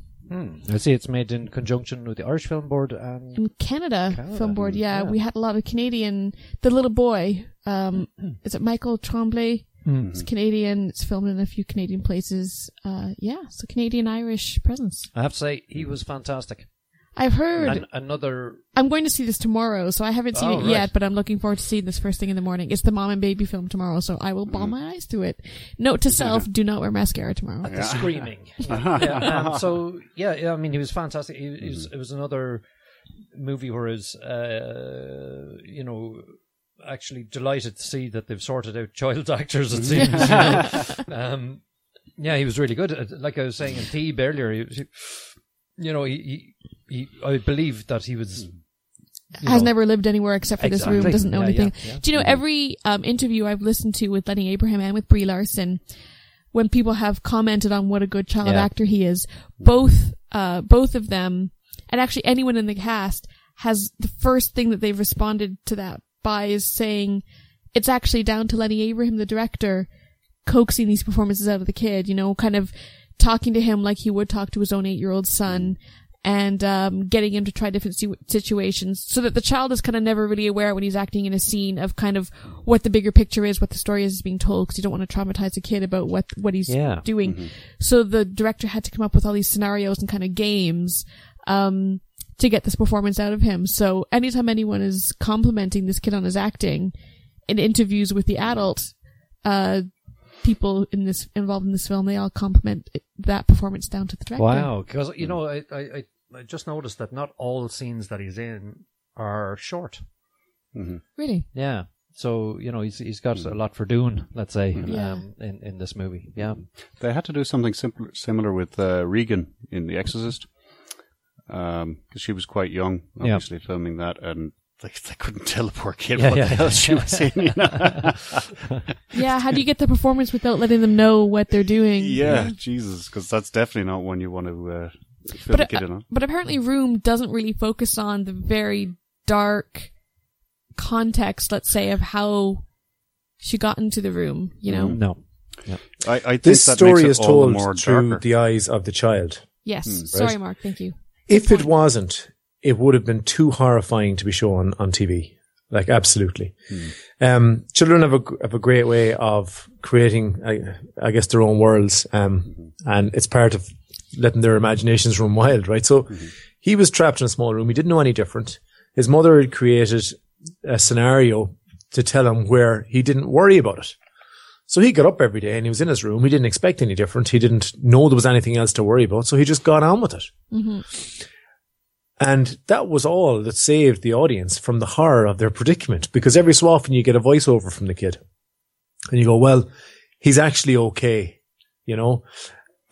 I see it's made in conjunction with the Irish Film Board and... in Canada. Film Board, yeah. We had a lot of Canadian... The little boy, is it Michael Tremblay? It's Canadian. It's filmed in a few Canadian places. Yeah, so Canadian-Irish presence. I have to say, he was fantastic. I've heard... Another... I'm going to see this tomorrow, so I haven't seen it yet, but I'm looking forward to seeing this first thing in the morning. It's the mom and baby film tomorrow, so I will bomb my eyes through it. Note to self, do not wear mascara tomorrow. At the screaming. I mean, he was fantastic. It was another movie where I was, you know... actually delighted to see that they've sorted out child actors, it seems. Yeah, he was really good. Like I was saying in Theeb earlier, he I believe that he was... has never lived anywhere except for this room, doesn't know anything. Yeah. Do you know, every interview I've listened to with Lenny Abraham and with Brie Larson, when people have commented on what a good child actor he is, both of them, and actually anyone in the cast, has the first thing that they've responded to that by is saying it's actually down to Lenny Abraham, the director, coaxing these performances out of the kid, you know, kind of talking to him like he would talk to his own 8-year-old son and getting him to try different situations so that the child is kind of never really aware when he's acting in a scene of kind of what the bigger picture is, what the story is being told, because you don't want to traumatize a kid about what he's doing. So the director had to come up with all these scenarios and kind of games to get this performance out of him. So anytime anyone is complimenting this kid on his acting in interviews with the adult people involved in this film, they all compliment that performance down to the director. Wow, because you know, I just noticed that not all scenes that he's in are short. Really? Yeah. So you know, he's got a lot for doing, let's say, in this movie. Yeah, they had to do something similar with Regan in The Exorcist. Because she was quite young, obviously, filming that, and they couldn't tell the poor kid what the hell she was in, you know? How do you get the performance without letting them know what they're doing? Jesus, because that's definitely not one you want to film the kid in on. But apparently Room doesn't really focus on the very dark context, let's say, of how she got into the room, you know? No. Yep. I think this story is told through the eyes of the child. Yes. Sorry, Mark. Thank you. If it wasn't, it would have been too horrifying to be shown on TV. Like, absolutely. Children have a great way of creating, I guess, their own worlds. And it's part of letting their imaginations run wild, right? So he was trapped in a small room. He didn't know any different. His mother had created a scenario to tell him where he didn't worry about it. So he got up every day and he was in his room. He didn't expect any different. He didn't know there was anything else to worry about. So he just got on with it. And that was all that saved the audience from the horror of their predicament. Because every so often you get a voiceover from the kid. And you go, well, he's actually okay, you know.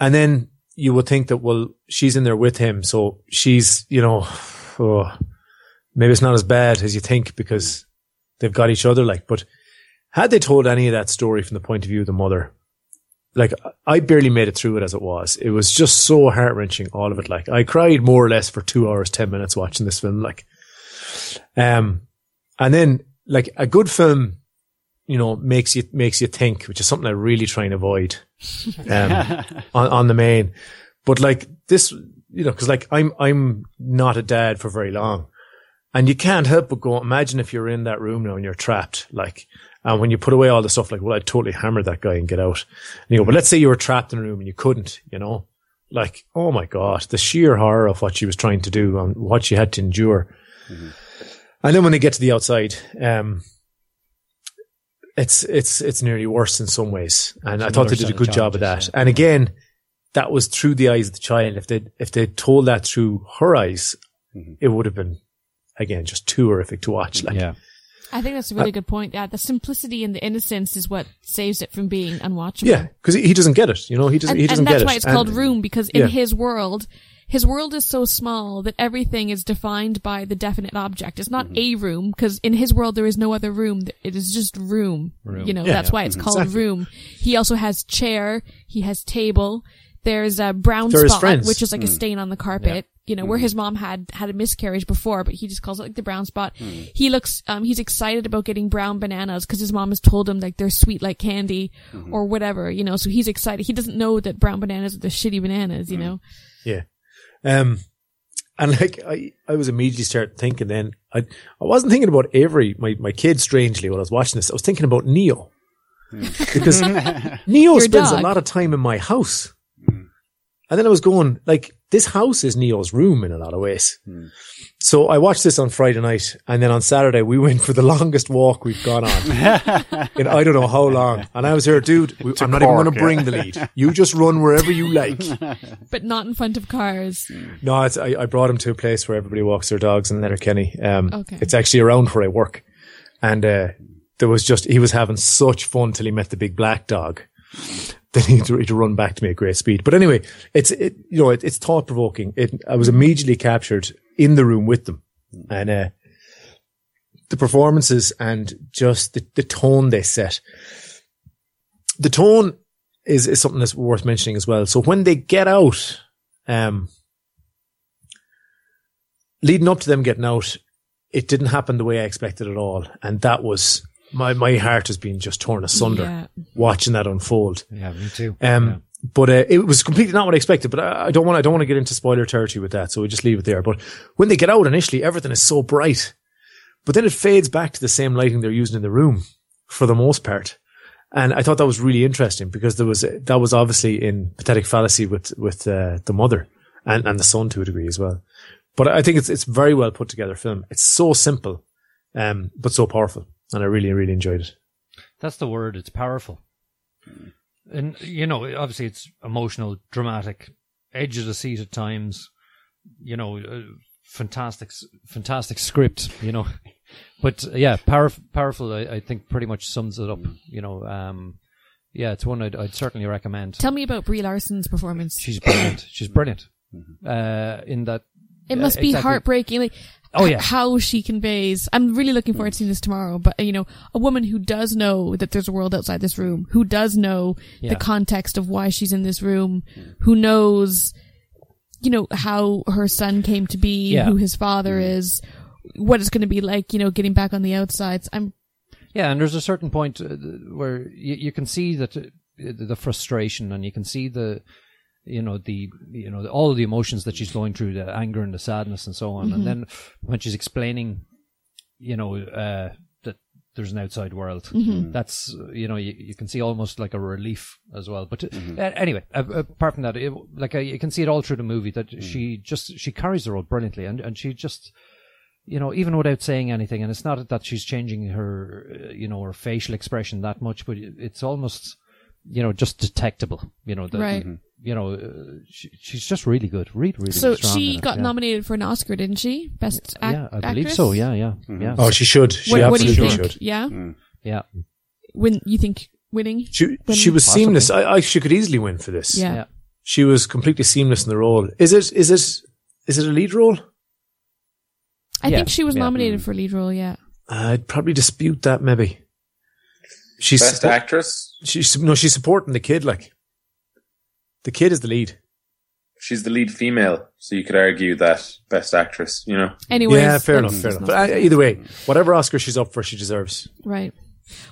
And then you would think that, well, she's in there with him. So she's, you know, maybe it's not as bad as you think because they've got each other like, but... had they told any of that story from the point of view of the mother, like, I barely made it through it as it was. It was just so heart-wrenching, all of it. Like, I cried more or less for 2 hours, 10 minutes watching this film. Like, and then, like, a good film, you know, makes you think, which is something I really try and avoid on the main. But, like, this, you know, because, like, I'm not a dad for very long. And you can't help but go, imagine if you're in that room now and you're trapped, like... and when you put away all the stuff, like, well, I'd totally hammer that guy and get out. And you go, but let's say you were trapped in a room and you couldn't, you know. Like, oh, my God, the sheer horror of what she was trying to do and what she had to endure. And then when they get to the outside, it's nearly worse in some ways. And I thought they did a good job of that. And again, that was through the eyes of the child. If they told that through her eyes, it would have been, again, just too horrific to watch. Like, I think that's a really good point. The simplicity and the innocence is what saves it from being unwatchable. Yeah, because he doesn't get it. You know, he doesn't get it. And that's why it's called Room, because in his world is so small that everything is defined by the definite object. It's not a room, because in his world there is no other room. It is just room. You know, that's why it's called Room. He also has chair. He has table. There's a brown spot, which is like a stain on the carpet. you know, where his mom had a miscarriage before, but he just calls it like the brown spot. He looks, he's excited about getting brown bananas because his mom has told him like they're sweet like candy or whatever, you know, so he's excited. He doesn't know that brown bananas are the shitty bananas, you know? Yeah. And like, I was immediately started thinking then, I wasn't thinking about Avery, my kid, strangely, while I was watching this. I was thinking about Neo. Because Neo spends a lot of time in my house. And then I was going, like, this house is Neo's room in a lot of ways. So I watched this on Friday night, and then on Saturday we went for the longest walk we've gone on in I don't know how long. And I was here, dude, I'm not even going to bring the lead. You just run wherever you like. But not in front of cars. No, I brought him to a place where everybody walks their dogs in Letterkenny. Okay. It's actually around where I work. And there was just, he was having such fun till he met the big black dog. Then he had to run back to me at great speed. But anyway, it's thought provoking. I was immediately captured in the room with them, and the performances and just the tone they set. The tone is something that's worth mentioning as well. So when they get out, leading up to them getting out, it didn't happen the way I expected at all, and that was. My heart has been just torn asunder watching that unfold. Yeah, me too. But it was completely not what I expected. But I don't want to get into spoiler territory with that, so we just leave it there. But when they get out initially, everything is so bright, but then it fades back to the same lighting they're using in the room for the most part. And I thought that was really interesting because that was obviously in Pathetic Fallacy with the mother and the son to a degree as well. But I think it's very well put together film. It's so simple, but so powerful. And I really, really enjoyed it. That's the word. It's powerful. And, you know, obviously it's emotional, dramatic, edge of the seat at times, you know, fantastic script, you know. But, yeah, powerful, I think, pretty much sums it up, you know. Yeah, it's one I'd certainly recommend. Tell me about Brie Larson's performance. She's brilliant. She's brilliant. In that. It must be heartbreaking. Like, oh, yeah. How she conveys. I'm really looking forward to seeing this tomorrow, but, you know, a woman who does know that there's a world outside this room, who does know the context of why she's in this room, who knows, you know, how her son came to be, who his father is, what it's going to be like, you know, getting back on the outsides. Yeah, and there's a certain point where you can see that the frustration, and you can see the all of the emotions that she's going through, the anger and the sadness and so on. And then when she's explaining, you know, that there's an outside world, that's, you know, you can see almost like a relief as well. But anyway, apart from that, you can see it all through the movie that she carries the role brilliantly, and she just, you know, even without saying anything. And it's not that she's changing her, you know, her facial expression that much, but it's almost, you know, just detectable, you know, that, right. You know, she's just really good. Really so strong. So she got nominated for an Oscar, didn't she? Best actress? Yeah, I believe so. Yeah. Yeah. Oh, she should. She absolutely should. Yeah? Yeah. When you think winning? She was possibly seamless. She could easily win for this. Yeah. She was completely seamless in the role. Is it a lead role? I think she was nominated for a lead role, yeah. I'd probably dispute that, maybe. She's best actress? She's supporting the kid, like. The kid is the lead. She's the lead female, so you could argue that best actress, you know. Anyways, yeah, fair enough. But either way, whatever Oscar she's up for, she deserves. Right.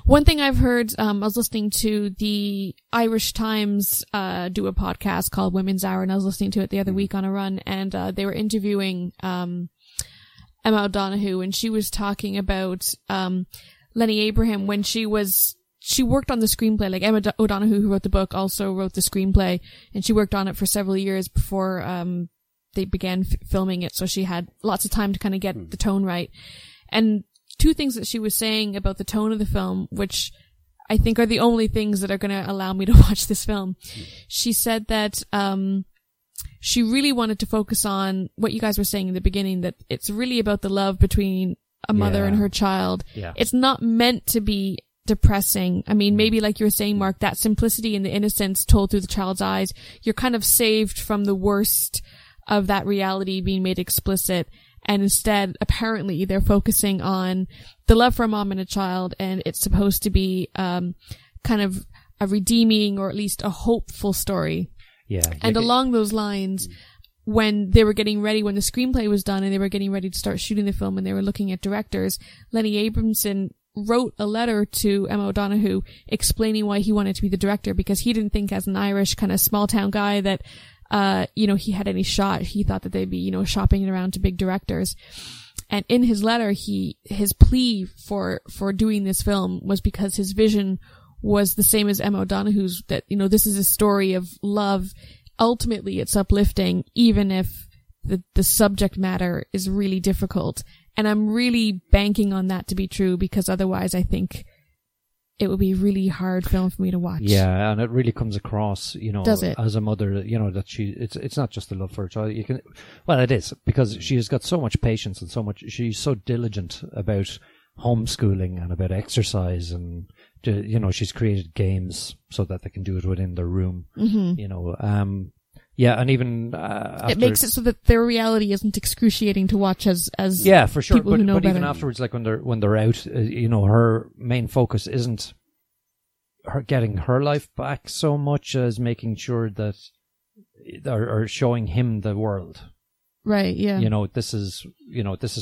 One thing I've heard, I was listening to the Irish Times do a podcast called Women's Hour, and I was listening to it the other week on a run, and they were interviewing Emma O'Donoghue, and she was talking about Lenny Abraham when she worked on the screenplay. Like Emma O'Donoghue, who wrote the book, also wrote the screenplay, and she worked on it for several years before they began filming it. So she had lots of time to kind of get the tone right. And two things that she was saying about the tone of the film, which I think are the only things that are going to allow me to watch this film. She said that she really wanted to focus on what you guys were saying in the beginning, that it's really about the love between a mother and her child. Yeah. It's not meant to be depressing. I mean, maybe like you were saying, Mark, that simplicity and the innocence told through the child's eyes, you're kind of saved from the worst of that reality being made explicit. And instead, apparently, they're focusing on the love for a mom and a child, and it's supposed to be kind of a redeeming or at least a hopeful story. Yeah. And along those lines, when they were getting ready, when the screenplay was done and they were getting ready to start shooting the film and they were looking at directors, Lenny Abramson wrote a letter to Emma O'Donoghue explaining why he wanted to be the director, because he didn't think, as an Irish kind of small town guy, that, he had any shot. He thought that they'd be, shopping it around to big directors. And in his letter, his plea for doing this film was because his vision was the same as Emma O'Donoghue's, that, this is a story of love. Ultimately, it's uplifting, even if the subject matter is really difficult. And I'm really banking on that to be true, because otherwise I think it would be a really hard film for me to watch. Yeah, and it really comes across, as a mother, that it's not just the love for her child. It is, because she has got so much patience and she's so diligent about homeschooling and about exercise, and she's created games so that they can do it within their room. Mm-hmm. And even after, it makes it so that their reality isn't excruciating to watch as yeah, for sure. But even afterwards, like when they're out, her main focus isn't her getting her life back so much as making sure that or showing him the world. Right. Yeah. This is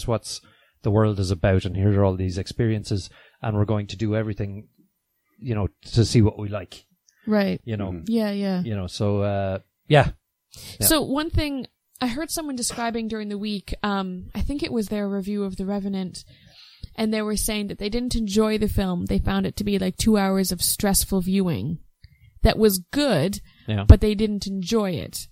what's the world is about, and here are all these experiences, and we're going to do everything, to see what we like. Right. Yeah. Yeah. Yeah. Yeah. So one thing I heard someone describing during the week, I think it was their review of The Revenant, and they were saying that they didn't enjoy the film. They found it to be like 2 hours of stressful viewing that was good, but they didn't enjoy it.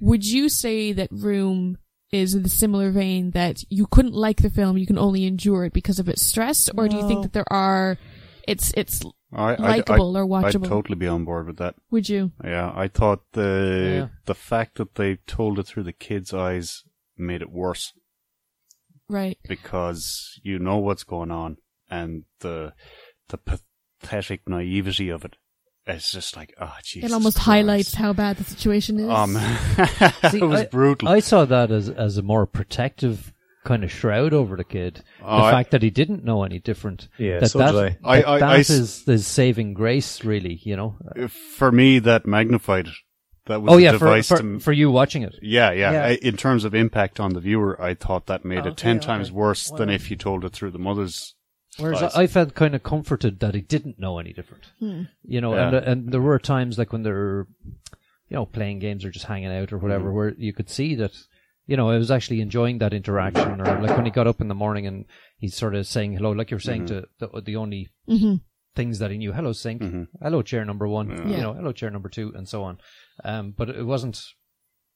Would you say that Room is in the similar vein, that you couldn't like the film, you can only endure it because of its stress, or do you think that it's likable or watchable? I'd totally be on board with that. Would you? Yeah, I thought the fact that they told it through the kids' eyes made it worse. Right. Because you know what's going on, and the pathetic naivety of it. It's just like, Jesus It almost Christ. Highlights how bad the situation is. It was brutal. I saw that as a more protective kind of shroud over the kid. The fact that he didn't know any different. Yeah, is the saving grace, really, For me, that magnified it. That was a device for you watching it. Yeah. In terms of impact on the viewer, I thought that made it 10 times worse than if you told it through the mother's. Whereas I felt kind of comforted that he didn't know any different, and there were times like when they're, playing games or just hanging out or whatever, mm-hmm. where you could see that, I was actually enjoying that interaction, or like when he got up in the morning and he's sort of saying hello, like you were saying, mm-hmm. to the only mm-hmm. things that he knew, hello sink, mm-hmm. hello chair number one, yeah. Hello chair number two, and so on. But it wasn't.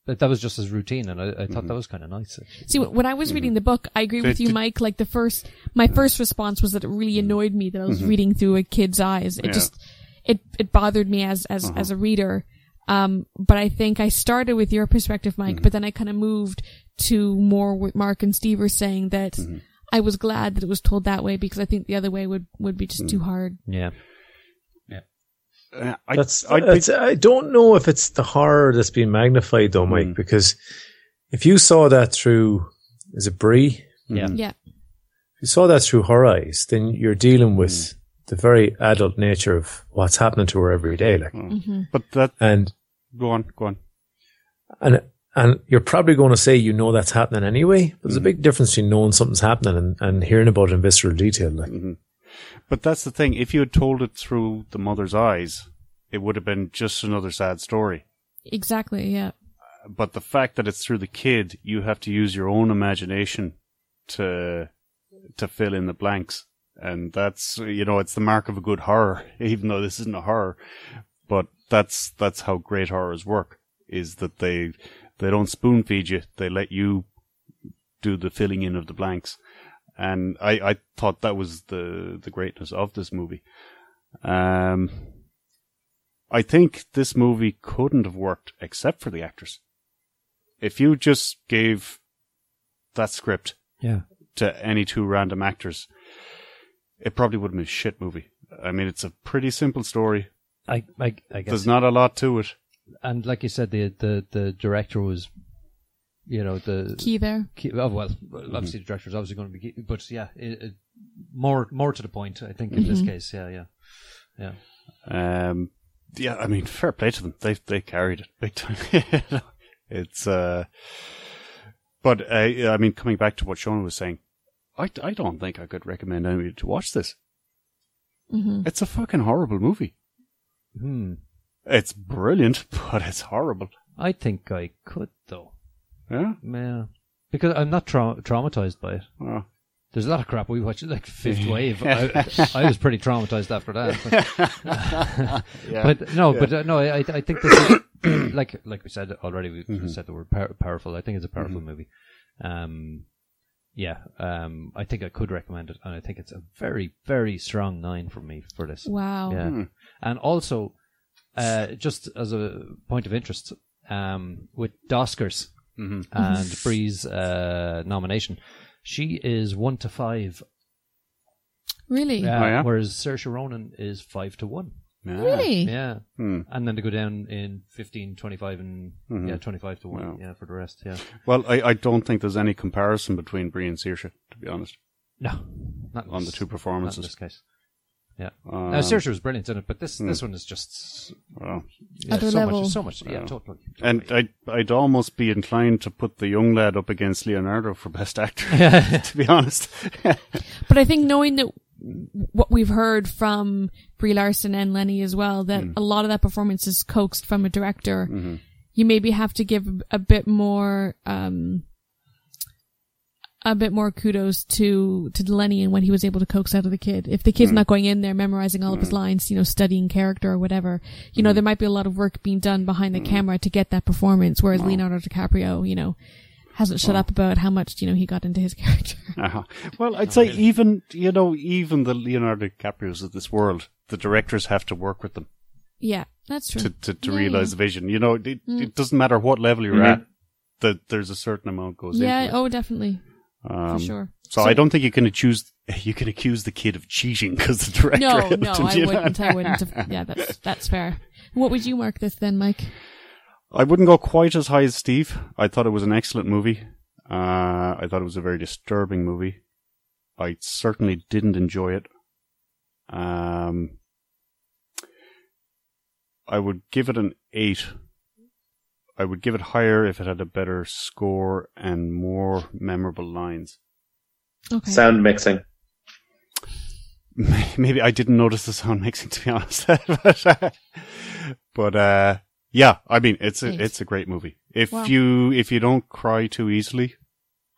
That was just his routine, and I thought mm-hmm. that was kind of nice. See, when I was reading the book, I agree with you, Mike. Like my first response was that it really annoyed me that I was mm-hmm. reading through a kid's eyes. It just, it bothered me as a reader. But I think I started with your perspective, Mike, mm-hmm. but then I kind of moved to more what Mark and Steve were saying, that mm-hmm. I was glad that it was told that way, because I think the other way would be just mm-hmm. too hard. Yeah. I don't know if it's the horror that's being magnified, though, Mike, because if you saw that through, is it Brie? Yeah. Yeah. If you saw that through her eyes, then you're dealing with the very adult nature of what's happening to her every day. Like, mm-hmm. but that and go on, and you're probably going to say that's happening anyway. But there's a big difference between knowing something's happening and hearing about it in visceral detail, like. Mm-hmm. But that's the thing. If you had told it through the mother's eyes, it would have been just another sad story. Exactly, yeah. But the fact that it's through the kid, you have to use your own imagination to fill in the blanks. And that's, it's the mark of a good horror, even though this isn't a horror. But that's how great horrors work, is that they don't spoon feed you. They let you do the filling in of the blanks. And I thought that was the greatness of this movie. I think this movie couldn't have worked except for the actors. If you just gave that script to any two random actors, it probably would have been a shit movie. I mean, it's a pretty simple story. I guess there's not a lot to it. And like you said, the director was... the key there. Obviously the director's obviously going to be key, but it more to the point, I think, in this case. I mean, fair play to them. They carried it big time. It's I mean, coming back to what Shona was saying, I don't think I could recommend anybody to watch this. Mm-hmm. It's a fucking horrible movie. Mm. It's brilliant, but it's horrible. I think I could, though. Yeah? Yeah. Because I'm not traumatized by it. Oh. There's a lot of crap we watch, like Fifth Wave. I was pretty traumatized after that. But, yeah. I think this is, like we said already, we mm-hmm. said the word powerful. I think it's a powerful mm-hmm. movie. I think I could recommend it, and I think it's a very, very strong 9 from me for this. Wow. Yeah. Mm. And also, just as a point of interest, with Oscars mm-hmm. and Bree's nomination, she is 1-5. Really? Yeah. Oh, yeah? Whereas Saoirse Ronan is 5-1. Yeah. Really? Yeah. Hmm. And then they go down in 15, 25, and mm-hmm. 25-1. Yeah. For the rest. Yeah. Well, I don't think there's any comparison between Bree and Saoirse, to be honest. No, not on the two performances. Not in this case. Yeah, Saoirse was brilliant in it, but this one is just so much. Yeah, totally. And I'd almost be inclined to put the young lad up against Leonardo for best actor, to be honest. But I think knowing that what we've heard from Brie Larson and Lenny as well, that a lot of that performance is coaxed from a director, mm-hmm. you maybe have to give a bit more kudos to Lenny and what he was able to coax out of the kid. If the kid's not going in there memorizing all of his lines, studying character or whatever, you know, there might be a lot of work being done behind the camera to get that performance, whereas Leonardo DiCaprio, hasn't shut up about how much, he got into his character. Uh-huh. Well, I'd say really. even the Leonardo DiCaprios of this world, the directors have to work with them. Yeah, that's true. To realize the vision. It doesn't matter what level you're mm-hmm. at, that there's a certain amount goes into it. Yeah, oh, definitely. For sure. So I don't think you can accuse the kid of cheating because the director. No, I wouldn't. Yeah, that's fair. What would you mark this then, Mike? I wouldn't go quite as high as Steve. I thought it was an excellent movie. I thought it was a very disturbing movie. I certainly didn't enjoy it. I would give it an 8. I would give it higher if it had a better score and more memorable lines. Okay. Sound mixing. Maybe I didn't notice the sound mixing, to be honest. It's a great movie. If you don't cry too easily,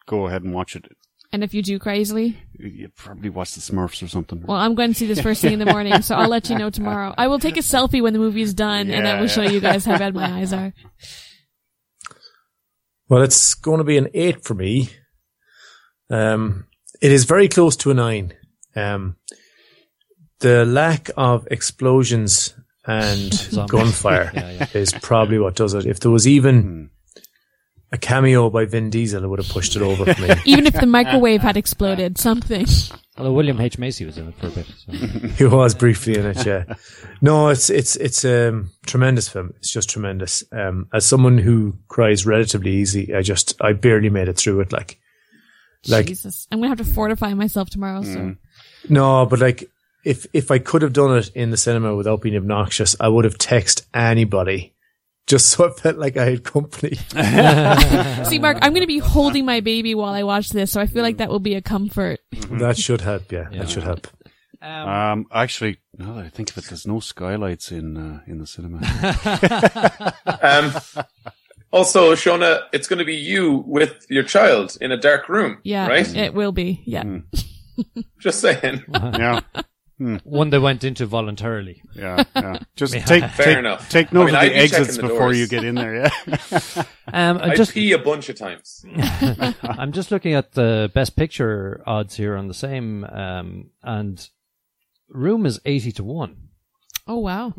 go ahead and watch it. And if you do cry easily? You probably watch The Smurfs or something. Well, I'm going to see this first thing in the morning, so I'll let you know tomorrow. I will take a selfie when the movie is done, and I will show you guys how bad my eyes are. Well, it's going to be an 8 for me. It is very close to a 9. The lack of explosions and gunfire is probably what does it. If there was even... a cameo by Vin Diesel would have pushed it over for me. Even if the microwave had exploded, something. Although William H. Macy was in it for a bit. So. He was briefly in it, yeah. No, it's a tremendous film. It's just tremendous. As someone who cries relatively easy, I barely made it through it. Like Jesus, I'm gonna have to fortify myself tomorrow. So. No, but if I could have done it in the cinema without being obnoxious, I would have texted anybody. Just so it felt like I had company. See, Mark, I'm going to be holding my baby while I watch this, so I feel like that will be a comfort. That should help, yeah. That should help. Actually, now that I think of it, there's no skylights in the cinema. Also, Shona, it's going to be you with your child in a dark room, right? It will be, yeah. Just saying. Yeah. One they went into voluntarily. Yeah. Just take note of the exits before you get in there. Yeah. I pee a bunch of times. I'm just looking at the best picture odds here on the same, and Room is 80-1. Oh wow!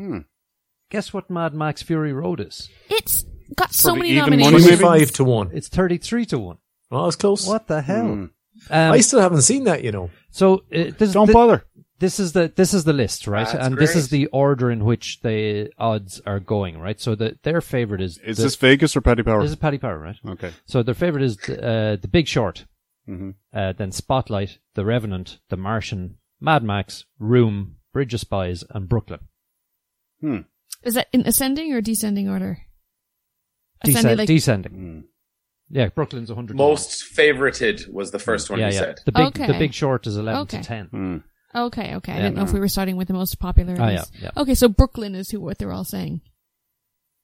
Guess what? Mad Max: Fury Road is. It's got so many nominations. 25-1. It's 33-1. Well, that was close. What the hell? I still haven't seen that. So don't bother. This is the list, right? And great. This is the order in which the odds are going, right? So their favorite is this Vegas or Paddy Power? This is Paddy Power, right? Okay. So their favorite is The Big Short, then Spotlight, The Revenant, The Martian, Mad Max, Room, Bridge of Spies, and Brooklyn. Is that in ascending or descending order? Descending. Mm. Yeah, Brooklyn's 100. Most favorited was the first one said. The Big Short is 11 to 10. Mm. Okay. I didn't know if we were starting with the most popular. Oh, yeah. Okay, so Brooklyn is what they're all saying.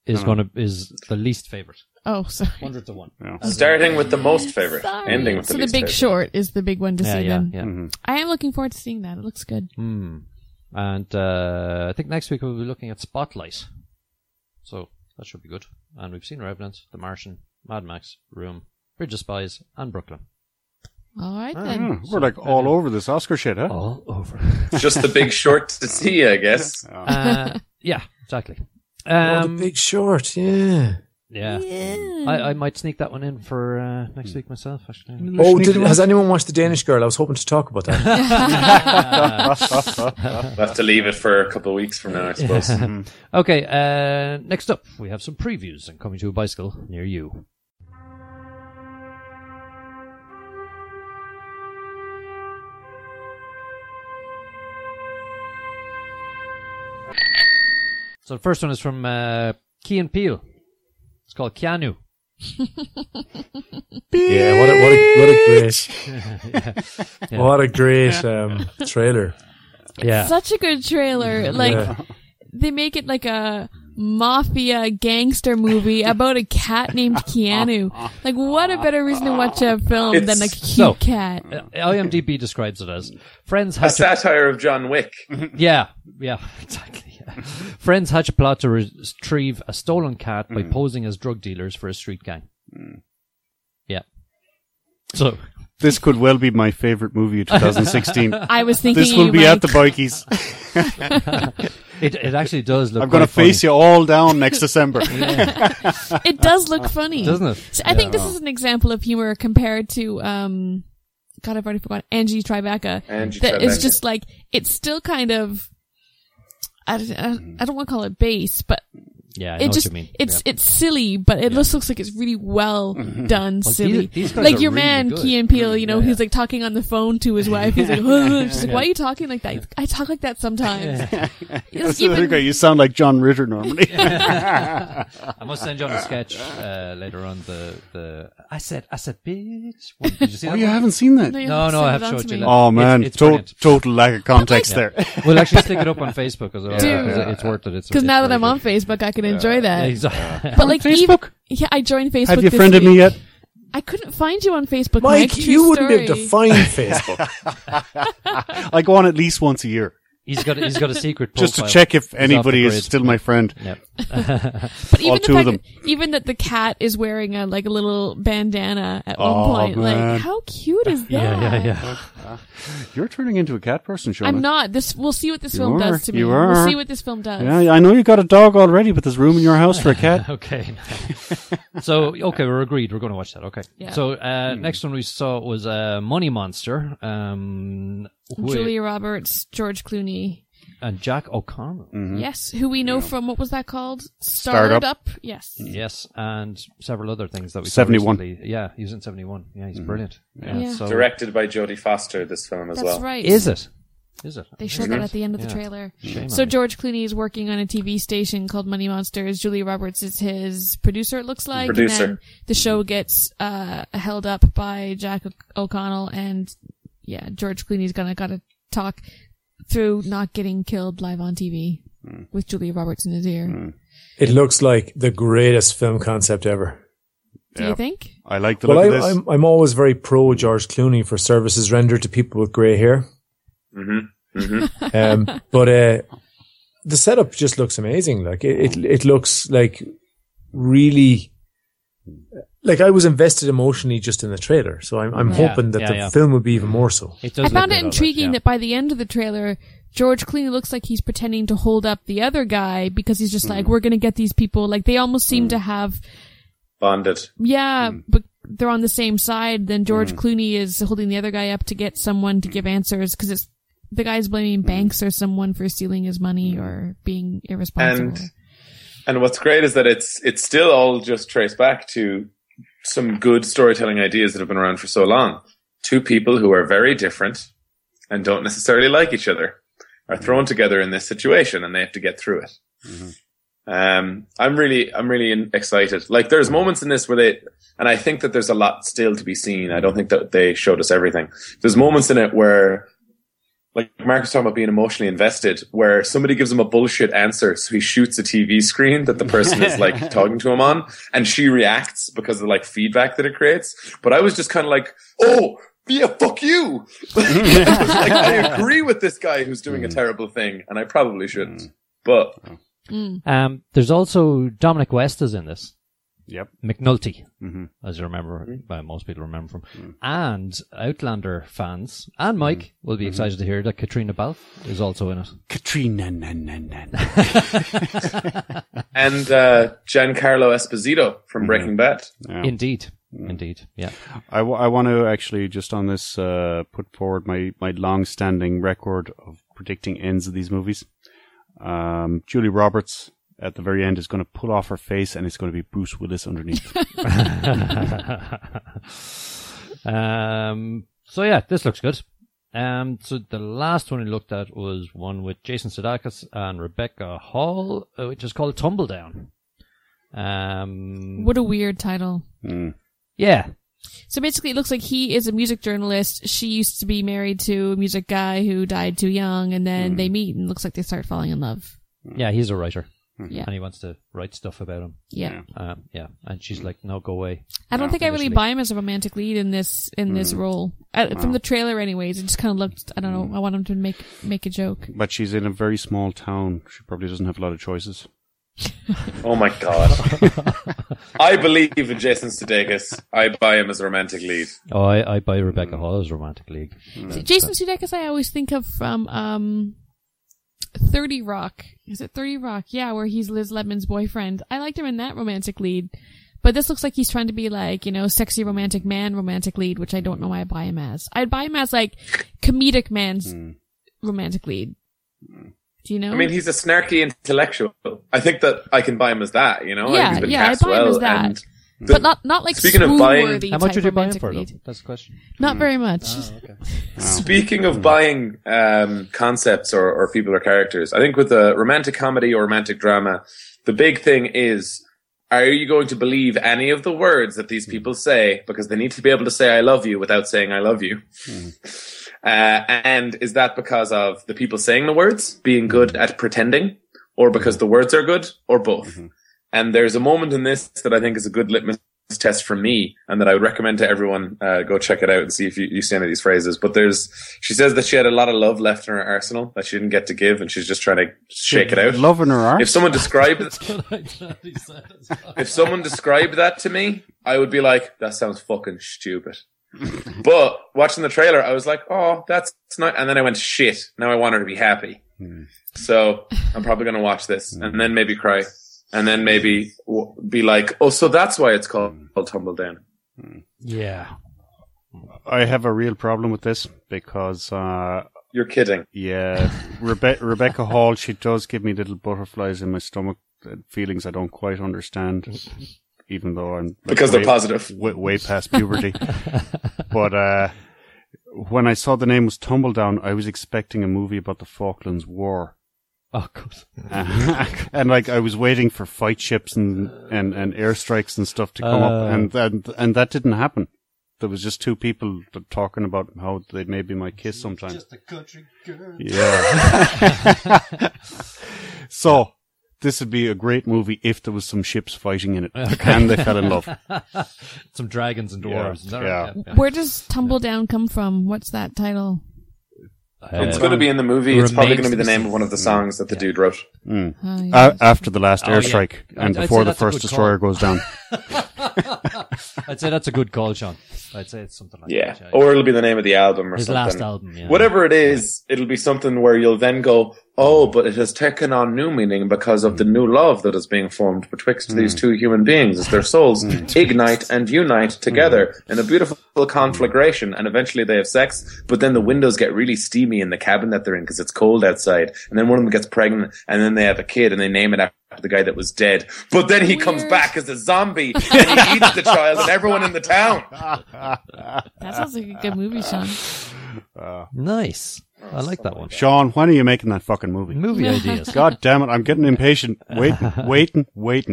Is the least favorite. Oh, sorry. 100 to 1. Yeah. Okay. Starting with the most favorite, ending with the least favorite. So The Big Short is the big one to see then. Yeah. Mm-hmm. I am looking forward to seeing that. It looks good. Mm. And I think next week we'll be looking at Spotlight. So that should be good. And we've seen Revenant, The Martian, Mad Max, Room, Bridge of Spies, and Brooklyn. All right, then. We're like all over this Oscar shit, huh? All over. Just The Big Short to see, I guess. Yeah, exactly. The Big Short, yeah. Yeah. I might sneak that one in for next week myself, actually. Oh, has anyone watched The Danish Girl? I was hoping to talk about that. We'll have to leave it for a couple of weeks from now, I suppose. Okay, next up, we have some previews and Coming to a Bicycle Near You. So the first one is from Key and Peele. It's called Keanu. Yeah, what a great trailer. Yeah. Such a good trailer. Like they make it like a mafia gangster movie about a cat named Keanu. Like what a better reason to watch a film than a cute cat. IMDb describes it as satire of John Wick. Yeah, exactly. Friends hatch a plot to retrieve a stolen cat by posing as drug dealers for a street gang. Mm. Yeah. So this could well be my favorite movie of 2016. I was thinking this will be at the bikies. It actually does look. I'm going to face you all down next December. It does look funny, doesn't it? So I think this is an example of humor compared to. God, I've already forgotten Angie Tribeca. It's just like it's still kind of. I don't want to call it base, but yeah, I know what you mean. It's silly, but it just looks like it's really well done, silly. These like your really man, good. Key and Peele, you know, he's like talking on the phone to his wife. He's like, she's like, why are you talking like that? I talk like that sometimes. You sound like John Ritter normally. I must send you on a sketch later on. The I said, bitch. What, did you see that? You haven't seen that? No, I have showed you. Oh man, total lack of context there. We'll actually stick it up on Facebook as well. Dude, it's worth it. Because now that I'm on Facebook, I can enjoy that. Exactly. But like Facebook? Yeah, I joined Facebook. Have you friended me yet? I couldn't find you on Facebook, Mike. You wouldn't be able to find Facebook. I go on at least once a year. He's got a secret profile. Just to check if anybody is still my friend. Yep. But even the fact that the cat is wearing a little bandana at one point, man. Like how cute is that? Yeah. You're turning into a cat person, Shona. I'm not. We'll see what this film does to me. You are. We'll see what this film does. Yeah, I know you got a dog already, but there's room in your house for a cat. Okay. No. So we're agreed. We're going to watch that. Okay. Yeah. So next one we saw was Money Monster. Julia Roberts, George Clooney, and Jack O'Connell. Mm-hmm. Yes, who we know from what was that called? Startup. Yes. Mm-hmm. Yes, and several other things that we. 71. Yeah, he was in 71. Yeah, he's brilliant. Yeah. So, directed by Jodie Foster, this film as well. That's right. Is it? They showed that at the end of the trailer. Shame so George Clooney is working on a TV station called Money Monsters. Julia Roberts is his producer, it looks like. And then the show gets held up by Jack O'Connell and. Yeah, George Clooney's gotta talk through not getting killed live on TV with Julia Roberts in his ear. Mm. It looks like the greatest film concept ever. Do you think? I like the look of this. I'm always very pro George Clooney for services rendered to people with grey hair. Mm-hmm. Mm-hmm. But the setup just looks amazing. Like it looks like really. Like I was invested emotionally just in the trailer, so I'm hoping that the film would be even more so. I found it intriguing that by the end of the trailer, George Clooney looks like he's pretending to hold up the other guy because he's just like, we're going to get these people. Like they almost seem to have bonded. Yeah, but they're on the same side. Then George Clooney is holding the other guy up to get someone to give answers because it's the guy's blaming banks or someone for stealing his money or being irresponsible. And what's great is that it's still all just traced back to some good storytelling ideas that have been around for so long. Two people who are very different and don't necessarily like each other are thrown together in this situation and they have to get through it. Mm-hmm. I'm really excited. Like, there's moments in this where they, and I think that there's a lot still to be seen. I don't think that they showed us everything. There's moments in it where, like Mark was talking about being emotionally invested, where somebody gives him a bullshit answer, so he shoots a TV screen that the person is like talking to him on, and she reacts because of the like feedback that it creates. But I was just kind of like, oh, yeah, fuck you. I agree with this guy who's doing a terrible thing, and I probably shouldn't. But there's also Dominic West is in this. Yep, McNulty, as I remember, most people remember from, and Outlander fans and Mike will be excited to hear that Katrina Balfe is also in it. Katrina, and Giancarlo Esposito from Breaking Bad. Yeah. Indeed, yeah. I want to actually just on this put forward my long-standing record of predicting ends of these movies. Julie Roberts at the very end is going to pull off her face and it's going to be Bruce Willis underneath. So yeah, this looks good. So the last one we looked at was one with Jason Sudeikis and Rebecca Hall, which is called Tumbledown. What a weird title. Yeah. So basically it looks like he is a music journalist. She used to be married to a music guy who died too young, and then they meet and it looks like they start falling in love. Yeah, he's a writer. Yeah. And he wants to write stuff about him. Yeah. Yeah. And she's like, no, go away. I don't think initially. I really buy him as a romantic lead in this role. From the trailer anyways, it just kind of looked, I don't know, I want him to make a joke. But she's in a very small town. She probably doesn't have a lot of choices. Oh my God. I believe in Jason Sudeikis. I buy him as a romantic lead. Oh, I buy Rebecca Hall as a romantic lead. So Jason Sudeikis I always think of from 30 Rock. Is it 30 Rock? Yeah, where he's Liz Lemmon's boyfriend. I liked him in that romantic lead. But this looks like he's trying to be like, you know, sexy romantic man, romantic lead, which I don't know why I buy him as. I'd buy him as like comedic man's romantic lead. Do you know? I mean, he's a snarky intellectual. I think that I can buy him as that, you know? Yeah, he's been cast I buy him as that. And but not like speaking of buying, how much would you buy him for? Though? That's the question. Not very much. Oh, okay. Speaking of buying concepts or people or characters, I think with a romantic comedy or romantic drama, the big thing is: are you going to believe any of the words that these people say? Because they need to be able to say "I love you" without saying "I love you." And is that because of the people saying the words being good at pretending, or because the words are good, or both? And there's a moment in this that I think is a good litmus test for me, and that I would recommend to everyone, go check it out and see if you see any of these phrases. But she says that she had a lot of love left in her arsenal that she didn't get to give, and she's just trying to shake it out. Love in her arsenal? If someone described that to me, I would be like, that sounds fucking stupid. But watching the trailer, I was like, oh, that's not. And then I went, shit, now I want her to be happy. So I'm probably going to watch this and then maybe cry. And then maybe be like, oh, so that's why it's called Tumbledown. Yeah. I have a real problem with this because... You're kidding. Yeah. Rebecca Hall, she does give me little butterflies in my stomach, feelings I don't quite understand, even though I'm... Like, because they're positive. Way past puberty. But when I saw the name was Tumbledown, I was expecting a movie about the Falklands War. Oh, and like I was waiting for fight ships and airstrikes and stuff to come up, and that didn't happen. There was just two people talking about how they maybe might kiss sometime. Just a country girl. Yeah. So this would be a great movie if there was some ships fighting in it, and they fell in love. Some dragons and dwarves. Right? Yeah. Where does Tumbledown come from? What's that title? It's going to be in the movie. It's probably going to be the name of one of the songs that the dude wrote. After the last airstrike and before the first destroyer goes down. I'd say that's a good call, Sean. I'd say it's something like that. Yeah, or it'll be the name of the album or something. His last album, yeah. Whatever it is, it'll be something where you'll then go, oh, but it has taken on new meaning because of the new love that is being formed betwixt these two human beings as their souls ignite and unite together in a beautiful conflagration, and eventually they have sex, but then the windows get really steamy in the cabin that they're in because it's cold outside, and then one of them gets pregnant, and then they have a kid, and they name it after the guy that was dead, but then he comes back as a zombie and he eats the child and everyone in the town. That sounds like a good movie, Sean. Nice. I like that one. Sean, when are you making that fucking movie? Movie ideas. God damn it, I'm getting impatient. Waiting.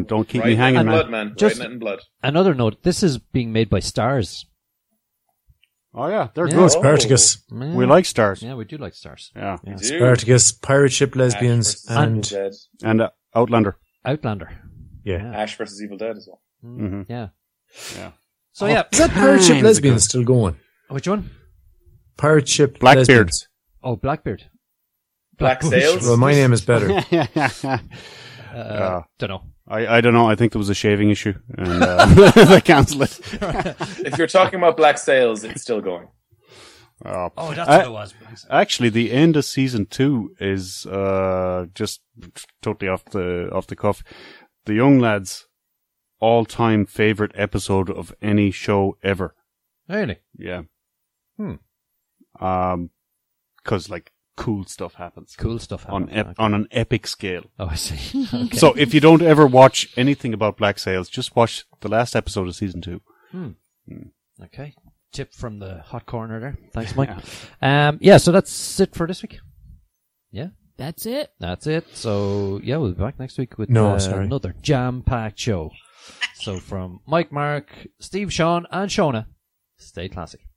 Don't keep me hanging, man. Writing it in blood. Another note, this is being made by stars. Oh, yeah, they're good. Spartacus. Yeah. We like stars. Yeah, we do like stars. Yeah. Spartacus, Pirate Ship Lesbians, and Outlander. Yeah. Ash versus Evil Dead as well. Mm-hmm. Yeah. So, is that Pirate Ship Lesbians still going? Which one? Pirate Ship Blackbeard. Lesbians. Oh, Blackbeard. Black Sails? Well, my name is better. Don't know. I don't know. I think there was a shaving issue, and they cancelled it. If you're talking about Black Sails, it's still going. That's what it was. Actually, the end of season 2 is just totally off the cuff. The Young Lads' all-time favorite episode of any show ever. Really? Yeah. Because cool stuff happens. On an epic scale. Oh, I see. Okay. So if you don't ever watch anything about Black Sails, just watch the last episode of season 2. Okay. Tip from the hot corner there. Thanks, Mike. So that's it for this week. Yeah. That's it. So, we'll be back next week with another jam-packed show. So from Mike, Mark, Steve, Sean, and Shona, stay classy.